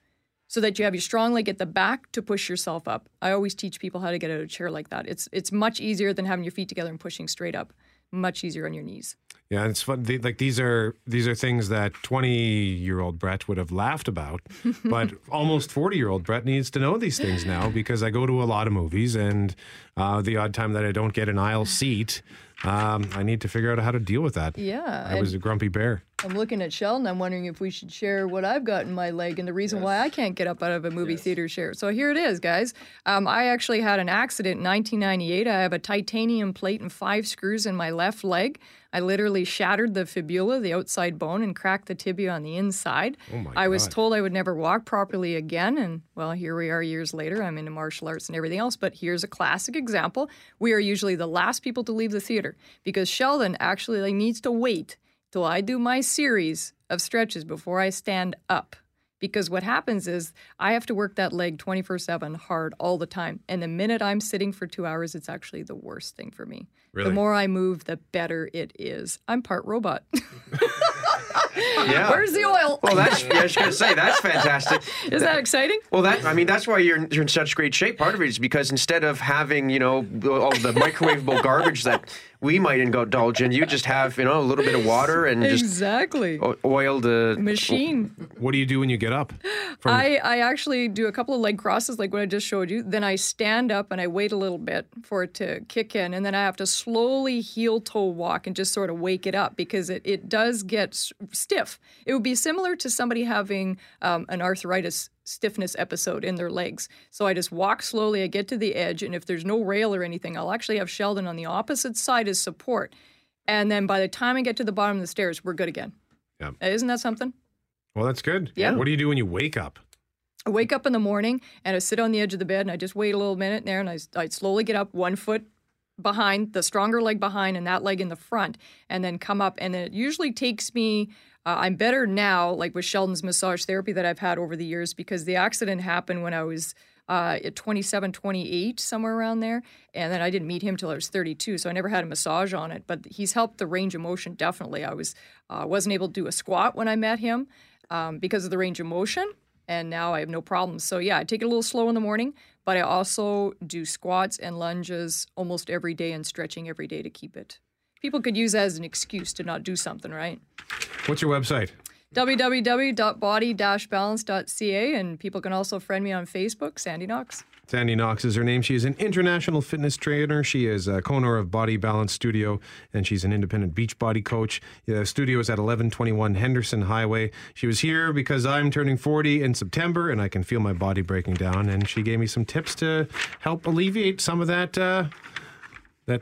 so that you have your strong leg at the back to push yourself up. I always teach people how to get out of a chair like that. It's much easier than having your feet together and pushing straight up. Much easier on your knees. Yeah, it's fun. These are things that 20-year-old Brett would have laughed about, but almost 40-year-old Brett needs to know these things now because I go to a lot of movies, and the odd time that I don't get an aisle seat, I need to figure out how to deal with that. Yeah. I was a grumpy bear. I'm looking at Sheldon. I'm wondering if we should share what I've got in my leg and the reason why I can't get up out of a movie theater chair. So here it is, guys. I actually had an accident in 1998. I have a titanium plate and 5 screws in my left leg. I literally shattered the fibula, the outside bone, and cracked the tibia on the inside. I was told I would never walk properly again, and, well, here we are years later. I'm into martial arts and everything else, but here's a classic example. We are usually the last people to leave the theater because Sheldon actually needs to wait till I do my series of stretches before I stand up. Because what happens is I have to work that leg 24/7 hard all the time. And the minute I'm sitting for 2 hours, it's actually the worst thing for me. Really? The more I move, the better it is. I'm part robot. Yeah. Where's the oil? Well, that's, I was going to say, that's fantastic. Is that exciting? Well, that's why you're in such great shape. Part of it is because instead of having, all the microwavable garbage that we might indulge in, you just have, a little bit of water and just oil the machine. What do you do when you get up? I actually do a couple of leg crosses like what I just showed you. Then I stand up and I wait a little bit for it to kick in. And then I have to slowly heel-toe walk and just sort of wake it up because it does get stiff. It would be similar to somebody having an arthritis stiffness episode in their legs. So I just walk slowly, I get to the edge, and if there's no rail or anything, I'll actually have Sheldon on the opposite side as support. And then by the time I get to the bottom of the stairs, we're good again. Yeah. Isn't that something? Well, that's good. Yeah. What do you do when you wake up? I wake up in the morning, and I sit on the edge of the bed, and I just wait a little minute there, and I slowly get up, one foot behind, the stronger leg behind, and that leg in the front, and then come up. And then it usually takes me... I'm better now, like with Sheldon's massage therapy that I've had over the years, because the accident happened when I was at 27, 28, somewhere around there. And then I didn't meet him till I was 32, so I never had a massage on it. But he's helped the range of motion, definitely. I wasn't able to do a squat when I met him because of the range of motion, and now I have no problems. So, yeah, I take it a little slow in the morning, but I also do squats and lunges almost every day and stretching every day to keep it. People could use that as an excuse to not do something, right? What's your website? www.body-balance.ca, and people can also friend me on Facebook, Sandy Knox. Sandy Knox is her name. She is an international fitness trainer. She is a co-owner of Body Balance Studio, and she's an independent beach body coach. The studio is at 1121 Henderson Highway. She was here because I'm turning 40 in September, and I can feel my body breaking down, and she gave me some tips to help alleviate some of that... that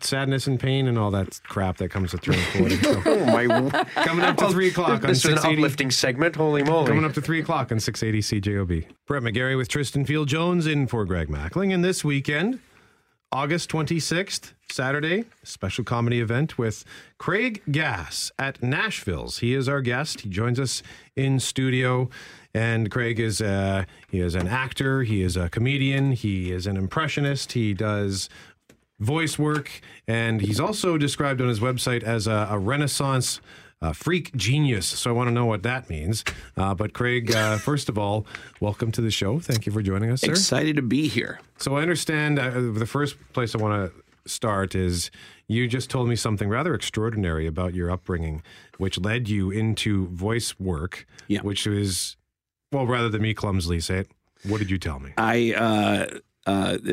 sadness and pain and all that crap that comes with turning 40. So, coming up to 3 o'clock on 680. This is an uplifting segment. Holy moly. Coming up to 3 o'clock on 680 CJOB. Brett McGarry with Tristan Field Jones in for Greg Mackling. And this weekend, August 26th, Saturday, a special comedy event with Craig Gass at Nashville's. He is our guest. He joins us in studio. And Craig is he is an actor. He is a comedian. He is an impressionist. He does... voice work, and he's also described on his website as a Renaissance freak genius, so I want to know what that means. But Craig, first of all, welcome to the show. Thank you for joining us, sir. Excited to be here. So I understand the first place I want to start is you just told me something rather extraordinary about your upbringing, which led you into voice work, which is, well, rather than me clumsily say it, what did you tell me?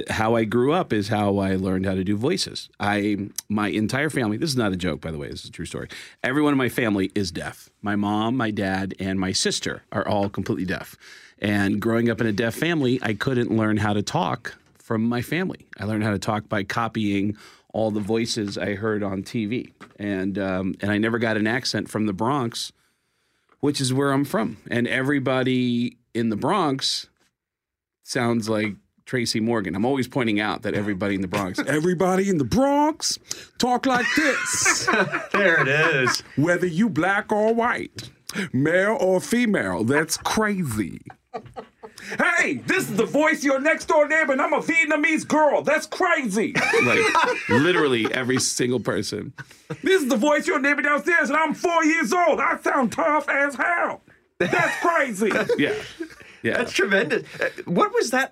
How I grew up is how I learned how to do voices. My entire family, this is not a joke, by the way, this is a true story. Everyone in my family is deaf. My mom, my dad, and my sister are all completely deaf. And growing up in a deaf family, I couldn't learn how to talk from my family. I learned how to talk by copying all the voices I heard on TV. And I never got an accent from the Bronx, which is where I'm from. And everybody in the Bronx sounds like Tracy Morgan. I'm always pointing out that everybody in the Bronx. Everybody in the Bronx talk like this. There it is. Whether you black or white, male or female, that's crazy. Hey, this is the voice of your next door neighbor, and I'm a Vietnamese girl. That's crazy. Like, literally every single person. This is the voice of your neighbor downstairs, and I'm 4 years old. I sound tough as hell. That's crazy. Yeah. That's tremendous. What was that?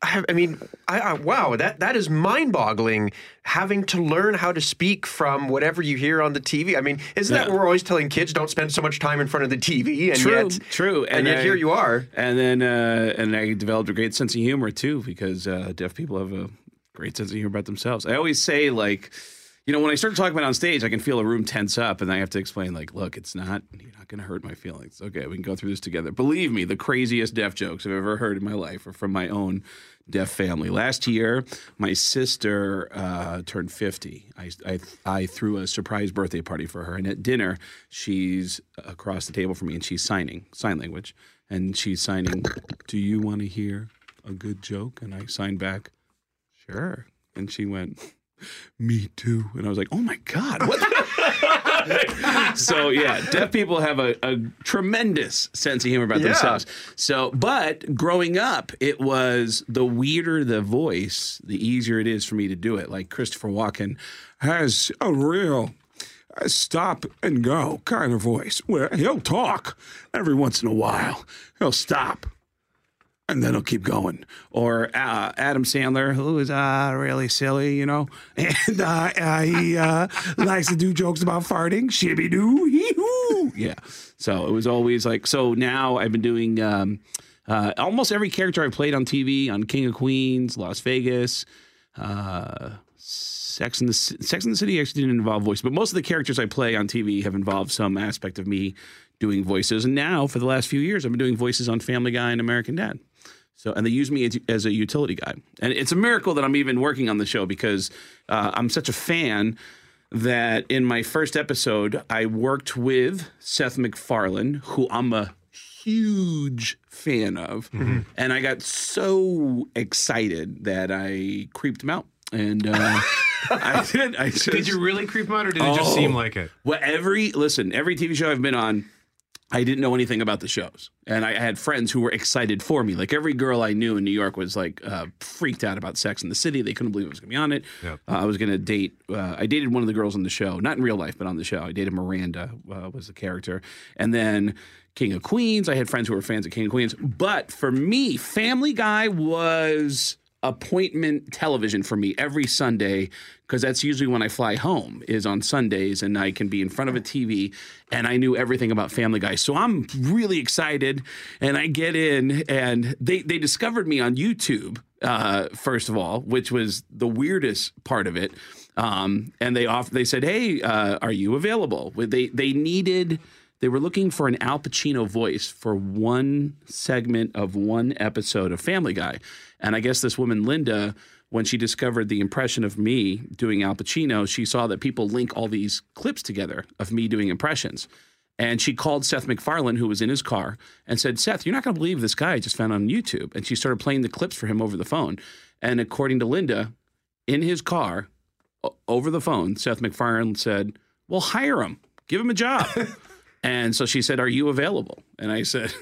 I mean, wow, that is mind-boggling, having to learn how to speak from whatever you hear on the TV. I mean, isn't that what we're always telling kids? Don't spend so much time in front of the TV. And true. And yet here you are. And then and I developed a great sense of humor, too, because deaf people have a great sense of humor about themselves. I always say, like, you know, when I start talking about it on stage, I can feel a room tense up, and I have to explain, like, look, you're not going to hurt my feelings. Okay, we can go through this together. Believe me, the craziest deaf jokes I've ever heard in my life are from my own deaf family. Last year, my sister turned 50. I threw a surprise birthday party for her, and at dinner, she's across the table from me, and she's signing sign language, and she's signing, do you want to hear a good joke? And I signed back, sure. And she went, me too. And I was like, oh my God, what? So yeah, deaf people have a tremendous sense of humor about themselves. So, but growing up, it was the weirder the voice, the easier it is for me to do it. Like Christopher Walken has a real stop and go kind of voice where he'll talk every once in a while. He'll stop. And then he'll keep going. Or Adam Sandler, who is really silly, you know, and he likes to do jokes about farting. Shibby doo, hee hoo. Yeah. So it was always like, so now I've been doing almost every character I played on TV, on King of Queens, Las Vegas, Sex and the City actually didn't involve voice, but most of the characters I play on TV have involved some aspect of me doing voices. And now, for the last few years, I've been doing voices on Family Guy and American Dad. So, and they use me as a utility guy. And it's a miracle that I'm even working on the show because I'm such a fan that in my first episode, I worked with Seth MacFarlane, who I'm a huge fan of. Mm-hmm. And I got so excited that I creeped him out. And Did you really creep him out or did it just seem like it? Well, every TV show I've been on, I didn't know anything about the shows. And I had friends who were excited for me. Like every girl I knew in New York was like freaked out about Sex and the City. They couldn't believe I was going to be on it. Yep. I dated one of the girls on the show, not in real life, but on the show. I dated Miranda was the character. And then King of Queens. I had friends who were fans of King of Queens. But for me, Family Guy was appointment television for me every Sunday, because that's usually when I fly home, is on Sundays, and I can be in front of a TV, and I knew everything about Family Guy. So I'm really excited, and I get in, and they discovered me on YouTube, first of all, which was the weirdest part of it. And they said, hey, are you available? They were looking for an Al Pacino voice for one segment of one episode of Family Guy. And I guess this woman, Linda, when she discovered the impression of me doing Al Pacino, she saw that people link all these clips together of me doing impressions. And she called Seth MacFarlane, who was in his car, and said, Seth, you're not going to believe this guy I just found on YouTube. And she started playing the clips for him over the phone. And according to Linda, in his car, over the phone, Seth MacFarlane said, well, hire him. Give him a job. And so she said, are you available? And I said,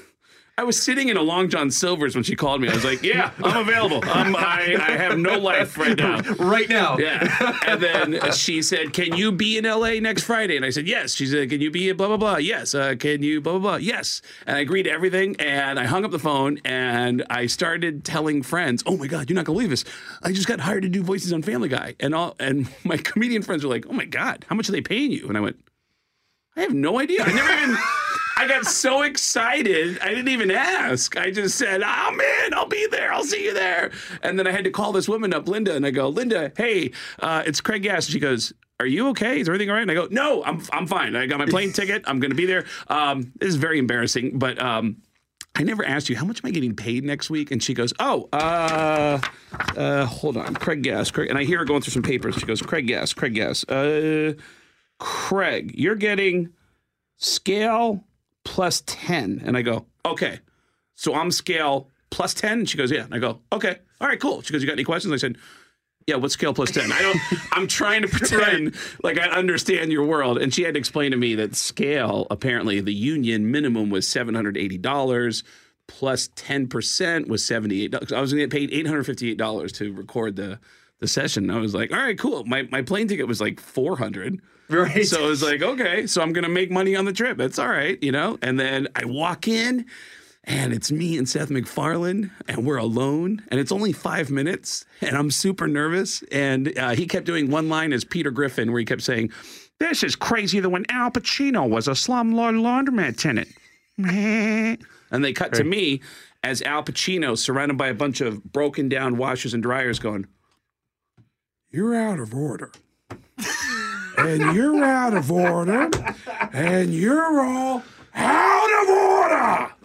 I was sitting in a Long John Silver's when she called me. I was like, yeah, I'm available. I have no life right now. Right now. Yeah. And then she said, can you be in L.A. next Friday? And I said, yes. She said, can you be blah, blah, blah? Yes. Can you blah, blah, blah? Yes. And I agreed to everything. And I hung up the phone. And I started telling friends, oh, my God, you're not going to believe this. I just got hired to do voices on Family Guy. And my comedian friends were like, oh, my God, how much are they paying you? And I went, I have no idea. I got so excited. I didn't even ask. I just said, I'm in. I'll be there. I'll see you there. And then I had to call this woman up, Linda. And I go, Linda, hey, it's Craig Gass. She goes, are you okay? Is everything all right? And I go, no, I'm fine. I got my plane ticket. I'm going to be there. This is very embarrassing, but I never asked you, how much am I getting paid next week? And she goes, oh, hold on, Craig Gass. Craig, and I hear her going through some papers. She goes, Craig Gass. Craig, you're getting scale plus 10. And I go, okay. So I'm scale plus 10? And she goes, yeah. And I go, okay. All right, cool. She goes, you got any questions? I said, yeah, what's scale plus 10? I'm trying to pretend like I understand your world. And she had to explain to me that scale, apparently, the union minimum was $780 plus 10% was $78. I was going to get paid $858 to record the session. I was like, all right, cool. My plane ticket was like $400. Right. So I was like, okay, so I'm going to make money on the trip. That's all right, you know? And then I walk in. And it's me and Seth MacFarlane, and we're alone, and it's only 5 minutes, and I'm super nervous. And he kept doing one line as Peter Griffin, where he kept saying, this is crazier than when Al Pacino was a slumlord laundromat tenant. And they cut to me as Al Pacino, surrounded by a bunch of broken down washers and dryers, going, you're out of order. And you're out of order. And you're all out of order!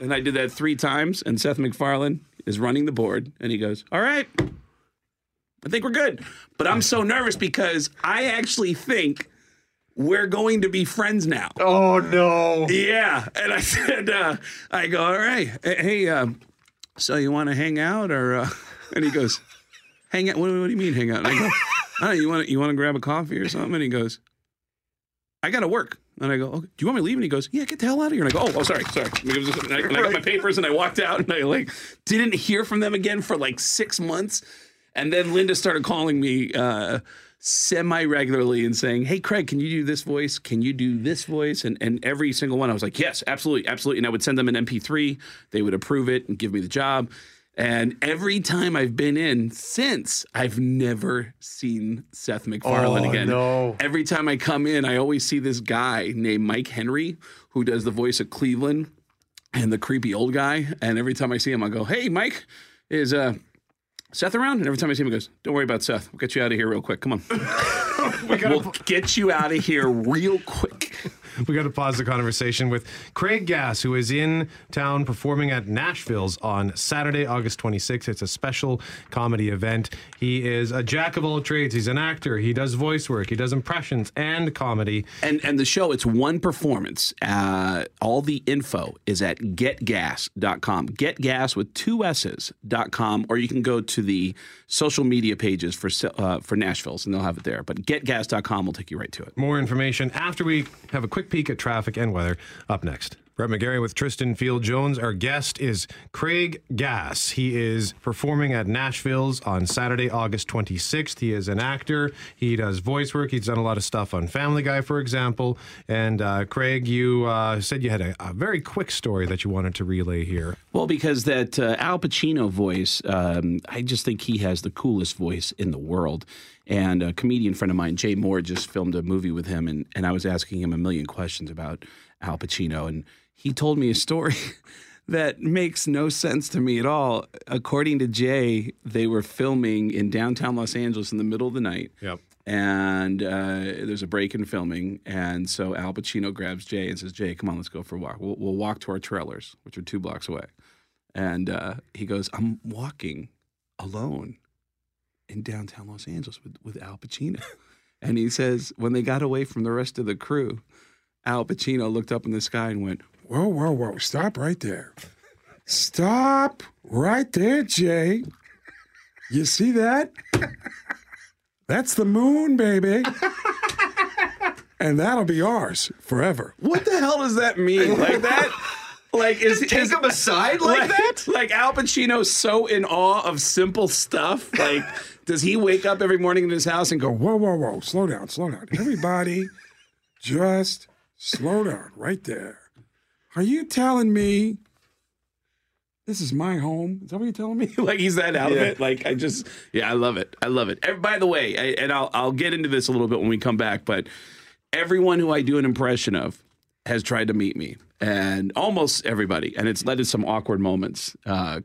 And I did that 3 times, and Seth MacFarlane is running the board, and he goes, all right, I think we're good. But I'm so nervous because I actually think we're going to be friends now. Oh, no. Yeah. And I said, I go, all right, hey, so you want to hang out? Or and he goes, hang out? What do you mean hang out? And I go, oh, you want to grab a coffee or something? And he goes, I got to work. And I go, okay, do you want me to leave? And he goes, yeah, get the hell out of here. And I go, oh, sorry. And I got my papers, and I walked out, and I didn't hear from them again for 6 months. And then Linda started calling me semi-regularly and saying, hey, Craig, can you do this voice? Can you do this voice? And every single one, I was like, yes, absolutely, absolutely. And I would send them an MP3. They would approve it and give me the job. And every time I've been in since, I've never seen Seth MacFarlane again. No. Every time I come in, I always see this guy named Mike Henry who does the voice of Cleveland and the creepy old guy. And every time I see him, I go, hey, Mike, is Seth around? And every time I see him, he goes, don't worry about Seth. We'll get you out of here real quick. Come on. We'll get you out of here real quick. We got to pause the conversation with Craig Gass, who is in town performing at Nashville's on Saturday, August 26th. It's a special comedy event. He is a jack of all trades. He's an actor. He does voice work. He does impressions and comedy. And the show, it's one performance. All the info is at getgas.com. Getgas with 2 S's.com. Or you can go to the social media pages for Nashville's, and they'll have it there. But getgas.com will take you right to it. More information after we have a quick peek at traffic and weather up next. Brett McGarry with Tristan Field Jones. Our guest is Craig Gass. He is performing at Nashville's on Saturday, August 26th. He is an actor. He does voice work. He's done a lot of stuff on Family Guy, for example. And Craig, you said you had a very quick story that you wanted to relay here. Well, because that Al Pacino voice, I just think he has the coolest voice in the world. And a comedian friend of mine, Jay Moore, just filmed a movie with him, and I was asking him a million questions about Al Pacino, and he told me a story that makes no sense to me at all. According to Jay, they were filming in downtown Los Angeles in the middle of the night, and there's a break in filming, and so Al Pacino grabs Jay and says, Jay, come on, let's go for a walk. We'll walk to our trailers, which are 2 blocks away. And he goes, I'm walking alone in downtown Los Angeles with Al Pacino. And he says, when they got away from the rest of the crew, Al Pacino looked up in the sky and went, whoa, whoa, whoa, stop right there. Stop right there, Jay. You see that? That's the moon, baby. And that'll be ours forever. What the hell does that mean? Like that? Like, is take him aside like that? Like, Al Pacino's so in awe of simple stuff. Like, does he wake up every morning in his house and go, whoa, whoa, whoa, slow down, slow down. Everybody, just slow down right there. Are you telling me this is my home? Is that what you're telling me? Like, he's that out of it. Like, I love it. I love it. And by the way, I'll get into this a little bit when we come back, but everyone who I do an impression of has tried to meet me. And almost everybody, and it's led to some awkward moments.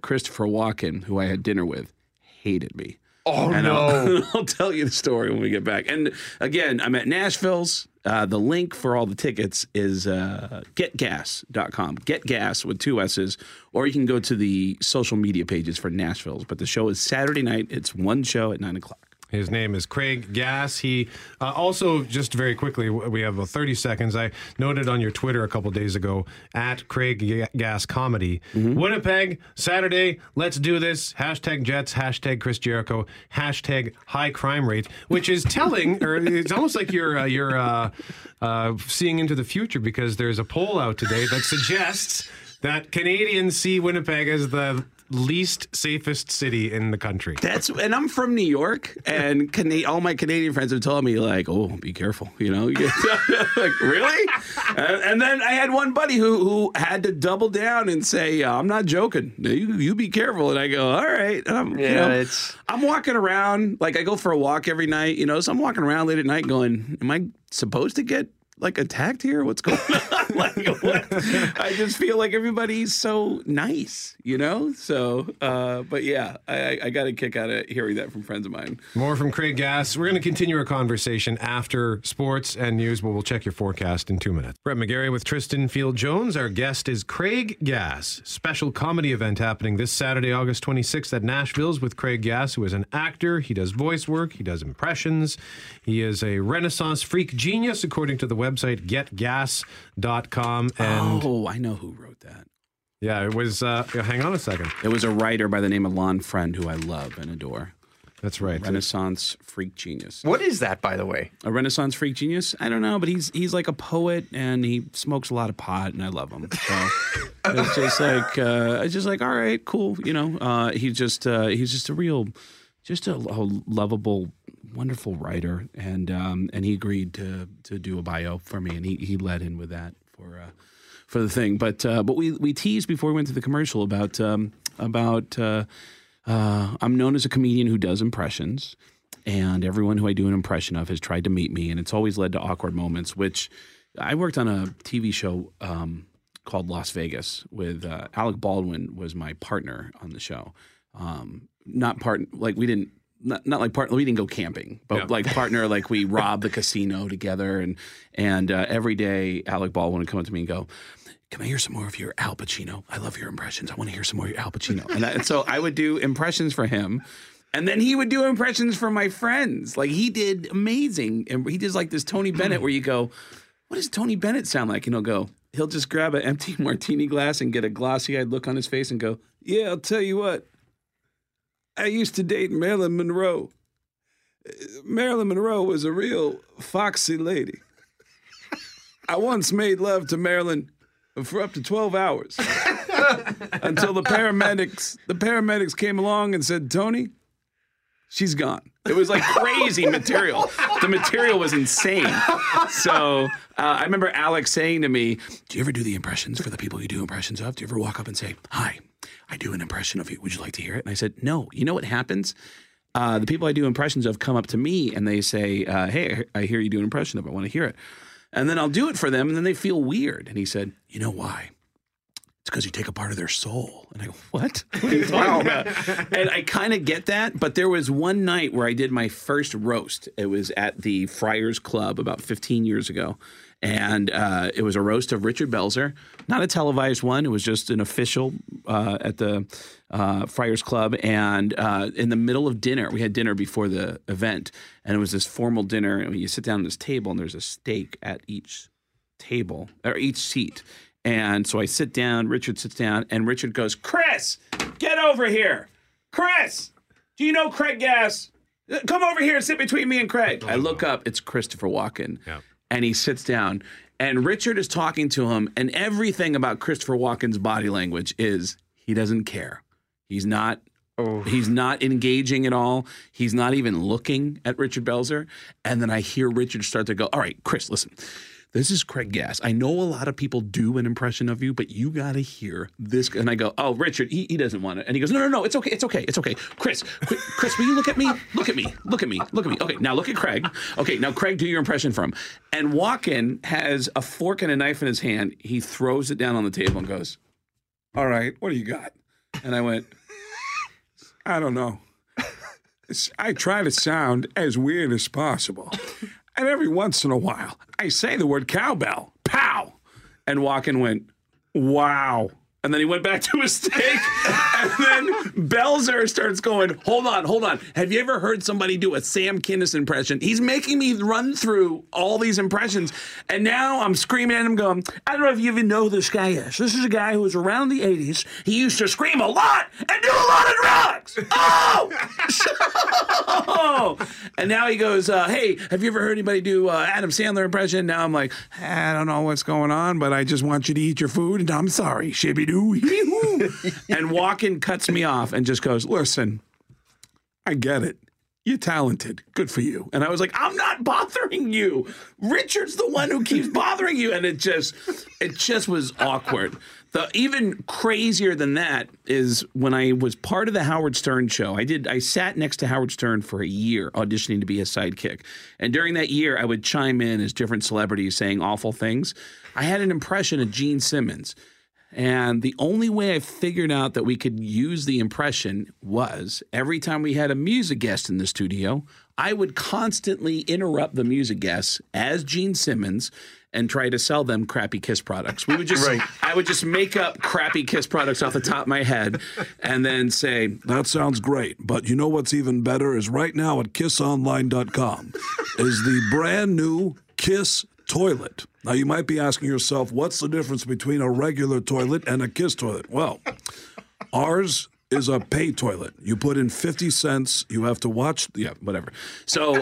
Christopher Walken, who I had dinner with, hated me. Oh, no. I'll tell you the story when we get back. And again, I'm at Nashville's. The link for all the tickets is getgas.com. Getgas with two S's. Or you can go to the social media pages for Nashville's. But the show is Saturday night. It's one show at 9 o'clock. His name is Craig Gass. He also, just very quickly, we have 30 seconds. I noted on your Twitter a couple days ago, at Craig Gass Comedy. Mm-hmm. Winnipeg, Saturday, let's do this. Hashtag Jets, hashtag Chris Jericho, hashtag high crime rate, which is telling, or it's almost like you're seeing into the future, because there's a poll out today that suggests that Canadians see Winnipeg as the least safest city in the country. And I'm from New York, and all my Canadian friends have told me, like, oh, be careful, you know? Like, really? And then I had one buddy who had to double down and say, I'm not joking. You be careful. And I go, all right. And I'm walking around. Like, I go for a walk every night, you know? So I'm walking around late at night going, am I supposed to get, like, attacked here? What's going on? I just feel like everybody's so nice, you know? So, but yeah, I got a kick out of hearing that from friends of mine. More from Craig Gass. We're going to continue our conversation after sports and news, but we'll check your forecast in 2 minutes. Brett McGarry with Tristan Field Jones. Our guest is Craig Gass. Special comedy event happening this Saturday, August 26th at Nashville's with Craig Gass, who is an actor. He does voice work. He does impressions. He is a Renaissance freak genius, according to the website getgas.com. And oh, I know who wrote that. Yeah, it was hang on a second. It was a writer by the name of Lon Friend, who I love and adore. That's right. Renaissance freak genius. What is that, by the way? A Renaissance freak genius? I don't know, but he's like a poet, and he smokes a lot of pot, and I love him. So it's just like all right, cool, you know. He's just a real, a lovable, wonderful writer, and he agreed to do a bio for me, and he led in with that for the thing. But we teased before we went to the commercial about I'm known as a comedian who does impressions, and everyone who I do an impression of has tried to meet me, and it's always led to awkward moments. Which I worked on a TV show called Las Vegas with Alec Baldwin was my partner on the show. We didn't go camping, but like we robbed the casino together, and every day Alec Baldwin would come up to me and go, "Can I hear some more of your Al Pacino? I love your impressions. I want to hear some more of your Al Pacino." And so I would do impressions for him, and then he would do impressions for my friends. Like, he did amazing, and he does like this Tony Bennett where you go, "What does Tony Bennett sound like?" And he'll just grab an empty martini glass and get a glossy-eyed look on his face and go, "Yeah, I'll tell you what. I used to date Marilyn Monroe. Marilyn Monroe was a real foxy lady. I once made love to Marilyn for up to 12 hours until the paramedics came along and said, 'Tony, she's gone.'" It was like crazy material. The material was insane. So I remember Alex saying to me, "Do you ever do the impressions for the people you do impressions of? Do you ever walk up and say, 'Hi, I do an impression of you. Would you like to hear it?'" And I said, "No." You know what happens? The people I do impressions of come up to me and they say, "Hey, I hear you do an impression of it. I want to hear it." And then I'll do it for them, and then they feel weird. And he said, "You know why? It's because you take a part of their soul." And I go, "What? What are you talking about?" And I kind of get that, but there was one night where I did my first roast. It was at the Friars Club about 15 years ago. And it was a roast of Richard Belzer, not a televised one. It was just an official at the Friars Club. And in the middle of dinner, we had dinner before the event, and it was this formal dinner. And you sit down at this table, and there's a steak at each table or each seat. And so I sit down. Richard sits down, and Richard goes, "Chris, get over here. Chris, do you know Craig Gass? Come over here and sit between me and Craig." I look up. It's Christopher Walken. Yeah. And he sits down, and Richard is talking to him, and everything about Christopher Walken's body language is he doesn't care. He's not engaging at all. He's not even looking at Richard Belzer. And then I hear Richard start to go, "All right, Chris, listen. This is Craig Gass. I know a lot of people do an impression of you, but you got to hear this." And I go, "Oh, Richard, he doesn't want it." And he goes, No, it's okay. Chris, will you look at me? Look at me. Okay, now look at Craig. Okay, now Craig, do your impression for him." And Walken has a fork and a knife in his hand. He throws it down on the table and goes, "All right, what do you got?" And I went, "I don't know. I try to sound as weird as possible. And every once in a while, I say the word cowbell, pow, and Walken went, wow. And then he went back to his steak, and then Belzer starts going, hold on. Have you ever heard somebody do a Sam Kinison impression? He's making me run through all these impressions, and now I'm screaming at him going, I don't know if you even know who this guy is. This is a guy who was around the 80s. He used to scream a lot and do a lot of drugs. Oh! And now he goes, hey, have you ever heard anybody do Adam Sandler impression? Now I'm like, I don't know what's going on, but I just want you to eat your food, and I'm sorry, Shibby. And Walken cuts me off and just goes, listen, I get it. You're talented. Good for you. And I was like, I'm not bothering you. Richard's the one who keeps bothering you. And it just was awkward. The even crazier than that is when I was part of the Howard Stern show. I sat next to Howard Stern for a year auditioning to be his sidekick. And during that year, I would chime in as different celebrities saying awful things. I had an impression of Gene Simmons. And the only way I figured out that we could use the impression was every time we had a music guest in the studio, I would constantly interrupt the music guests as Gene Simmons and try to sell them crappy Kiss products. We would just, right. I would just make up crappy Kiss products off the top of my head and then say, that sounds great, but you know what's even better is right now at kissonline.com is the brand new Kiss toilet. Now, you might be asking yourself, what's the difference between a regular toilet and a Kiss toilet? Well, ours is a pay toilet. You put in 50 cents. You have to watch. Yeah, whatever. So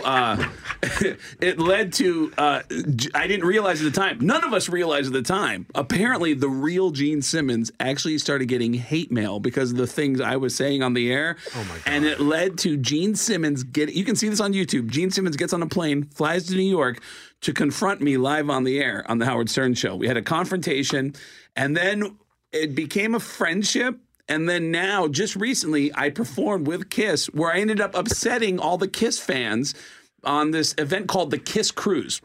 it led to, I didn't realize at the time. None of us realized at the time. Apparently, the real Gene Simmons actually started getting hate mail because of the things I was saying on the air. Oh, my God. And it led to Gene Simmons you can see this on YouTube. Gene Simmons gets on a plane, flies to New York, to confront me live on the air on the Howard Stern show. We had a confrontation, and then it became a friendship. And then now, just recently, I performed with Kiss, where I ended up upsetting all the Kiss fans on this event called the Kiss Cruise.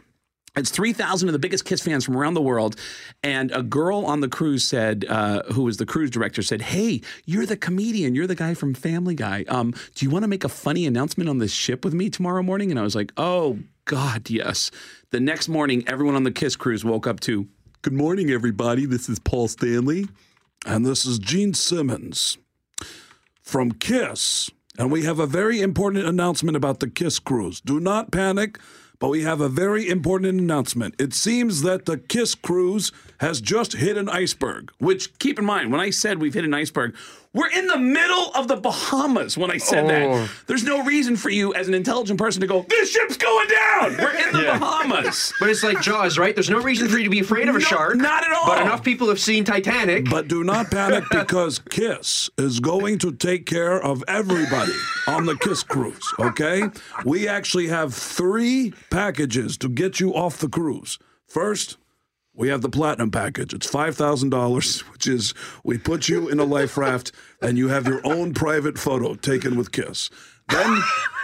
It's 3,000 of the biggest Kiss fans from around the world. And a girl on the cruise said, who was the cruise director, said, hey, you're the comedian. You're the guy from Family Guy. Do you want to make a funny announcement on this ship with me tomorrow morning? And I was like, oh, God, yes. The next morning, everyone on the Kiss Cruise woke up to, good morning, everybody. This is Paul Stanley. And this is Gene Simmons from Kiss. And we have a very important announcement about the Kiss Cruise. Do not panic. But we have a very important announcement. It seems that the Kiss Cruise has just hit an iceberg. Which, keep in mind, when I said we've hit an iceberg, we're in the middle of the Bahamas when I said that. There's no reason for you as an intelligent person to go, this ship's going down! We're in the Bahamas! But it's like Jaws, right? There's no reason for you to be afraid of a shark. Not at all! But enough people have seen Titanic. But do not panic because Kiss is going to take care of everybody on the Kiss Cruise, okay? We actually have three packages to get you off the cruise. First, we have the platinum package. It's $5,000, which is we put you in a life raft and you have your own private photo taken with Kiss. Then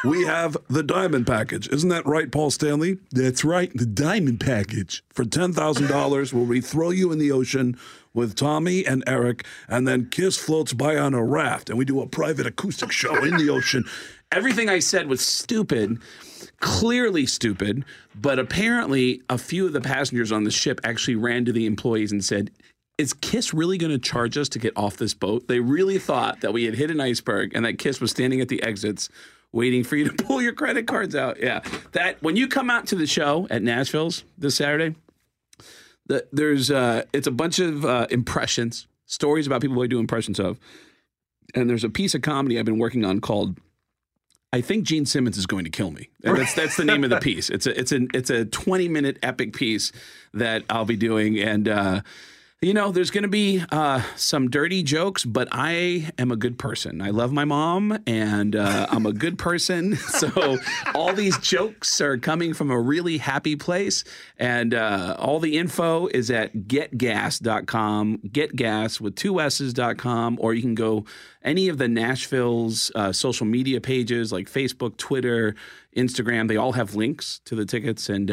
we have the diamond package. Isn't that right, Paul Stanley? That's right, the diamond package. For $10,000, where we throw you in the ocean with Tommy and Eric, and then Kiss floats by on a raft, and we do a private acoustic show in the ocean. Everything I said was stupid. Clearly stupid, but apparently a few of the passengers on the ship actually ran to the employees and said, is Kiss really going to charge us to get off this boat? They really thought that we had hit an iceberg and that Kiss was standing at the exits waiting for you to pull your credit cards out. Yeah, that when you come out to the show at Nashville's this Saturday, it's a bunch of impressions, stories about people I do impressions of. And there's a piece of comedy I've been working on called I think Gene Simmons is going to kill me. And that's the name of the piece. It's a 20-minute epic piece that I'll be doing. And, you know, there's going to be some dirty jokes, but I am a good person. I love my mom, and I'm a good person. So all these jokes are coming from a really happy place. And all the info is at getgas.com, getgas with 2 S's.com, or you can go any of the Nashville's social media pages like Facebook, Twitter, Instagram. They all have links to the tickets, and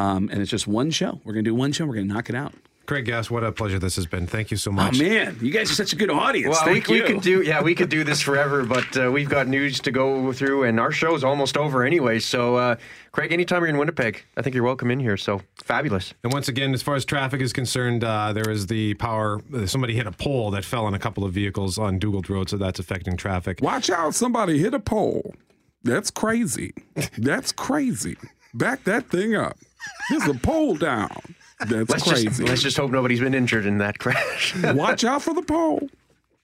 it's just one show. We're going to do one show. We're going to knock it out. Craig Gass, what a pleasure this has been. Thank you so much. Oh, man, you guys are such a good audience. Well, we could do this forever, but we've got news to go through, and our show's almost over anyway. So, Craig, anytime you're in Winnipeg, I think you're welcome in here. So, fabulous. And once again, as far as traffic is concerned, there is the power. Somebody hit a pole that fell on a couple of vehicles on Dugald Road, so that's affecting traffic. Watch out, somebody hit a pole. That's crazy. That's crazy. Back that thing up. There's a pole down. That's crazy. Let's just hope nobody's been injured in that crash. Watch out for the pole.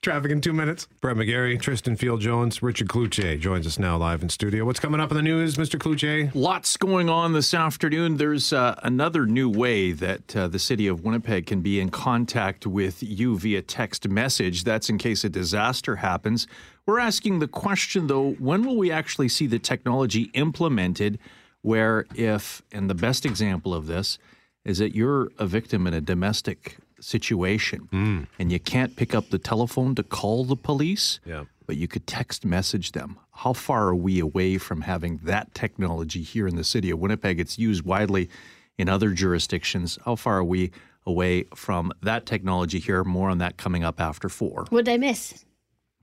Traffic in 2 minutes. Brett McGarry, Tristan Field Jones, Richard Cloutier joins us now live in studio. What's coming up in the news, Mr. Cloutier? Lots going on this afternoon. There's another new way that the city of Winnipeg can be in contact with you via text message. That's in case a disaster happens. We're asking the question, though, when will we actually see the technology implemented where if, and the best example of this, is that you're a victim in a domestic situation and you can't pick up the telephone to call the police, but you could text message them. How far are we away from having that technology here in the city of Winnipeg? It's used widely in other jurisdictions. How far are we away from that technology here? More on that coming up after 4. What did I miss?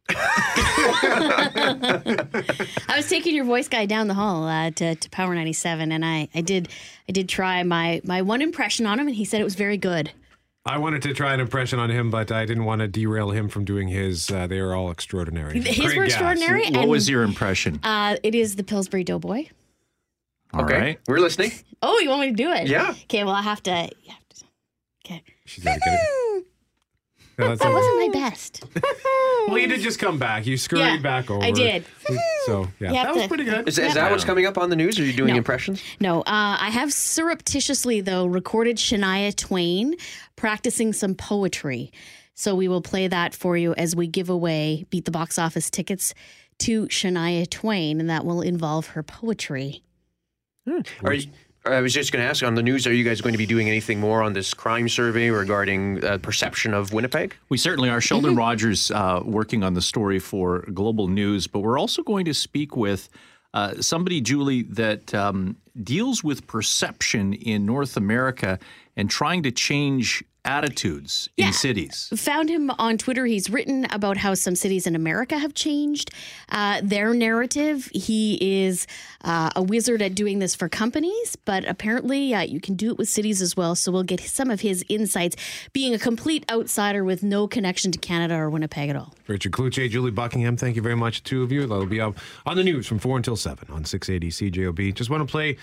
I was taking your voice guy down the hall to Power 97, and I did try my one impression on him, and he said it was very good. I wanted to try an impression on him, but I didn't want to derail him from doing his. They are all extraordinary. His were extraordinary. And what was your impression? It is the Pillsbury Doughboy. All right. We're listening. Oh, you want me to do it? Yeah. Okay, well, I have to. Okay. She's going to get it. No, that wasn't my best. Well, you did just come back. You scurried back over. I did. So, yeah. That was pretty good. Is that what's coming up on the news? Or are you doing impressions? No. I have surreptitiously, though, recorded Shania Twain practicing some poetry. So we will play that for you as we give away Beat the Box Office tickets to Shania Twain, and that will involve her poetry. I was just going to ask, on the news, are you guys going to be doing anything more on this crime survey regarding perception of Winnipeg? We certainly are. Sheldon Rogers working on the story for Global News, but we're also going to speak with somebody, Julie, that deals with perception in North America and trying to change attitudes in cities. Found him on Twitter. He's written about how some cities in America have changed their narrative. He is a wizard at doing this for companies, but apparently you can do it with cities as well. So we'll get some of his insights, being a complete outsider with no connection to Canada or Winnipeg at all. Richard Cloutier, Julie Buckingham, thank you very much, the two of you. That'll be up on the news from 4 until 7 on 680 CJOB. Just want to play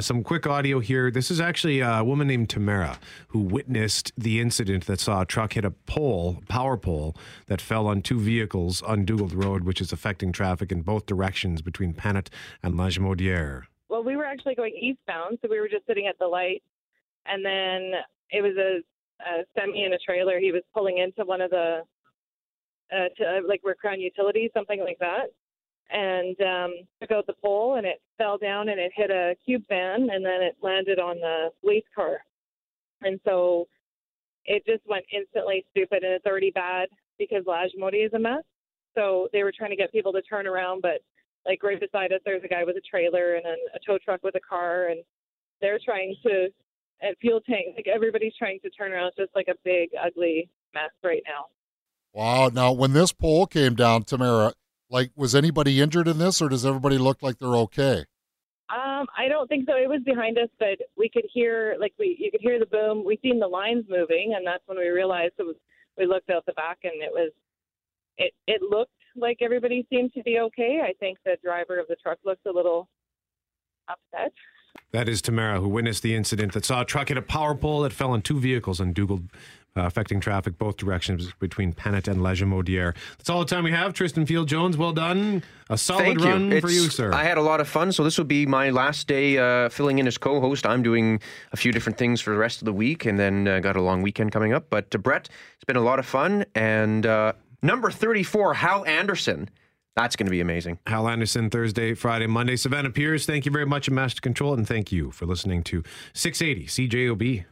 some quick audio here. This is actually a woman named Tamara who witnessed the incident that saw a truck hit a pole, power pole, that fell on two vehicles on Dugald Road, which is affecting traffic in both directions between Panett and Lagmodière. Well, we were actually going eastbound, so we were just sitting at the light, and then it was a semi and a trailer. He was pulling into one of the, like we're Crown Utilities, something like that, and took out the pole, and it fell down, and it hit a cube van, and then it landed on the police car. And so it just went instantly stupid, and it's already bad because Lagmodière is a mess. So they were trying to get people to turn around, but like right beside us, there's a guy with a trailer and a tow truck with a car, and they're trying to, at fuel tank, like everybody's trying to turn around. It's just like a big, ugly mess right now. Wow. Now, when this pole came down, Tamara, like, was anybody injured in this, or does everybody look like they're okay? I don't think so. It was behind us, but we could hear, like, you could hear the boom. We seen the lines moving, and that's when we realized it was. We looked out the back, and it looked like everybody seemed to be okay. I think the driver of the truck looks a little upset. That is Tamara, who witnessed the incident that saw a truck hit a power pole that fell on two vehicles in Dugald, affecting traffic both directions between Panett and Lagmodière. That's all the time we have. Tristan Field Jones, well done. A solid run for you, sir. I had a lot of fun, so this will be my last day filling in as co-host. I'm doing a few different things for the rest of the week, and then got a long weekend coming up. But Brett, it's been a lot of fun. And number 34, Hal Anderson. That's going to be amazing. Hal Anderson, Thursday, Friday, Monday. Savannah Pierce, thank you very much, and Master Control, and thank you for listening to 680 CJOB.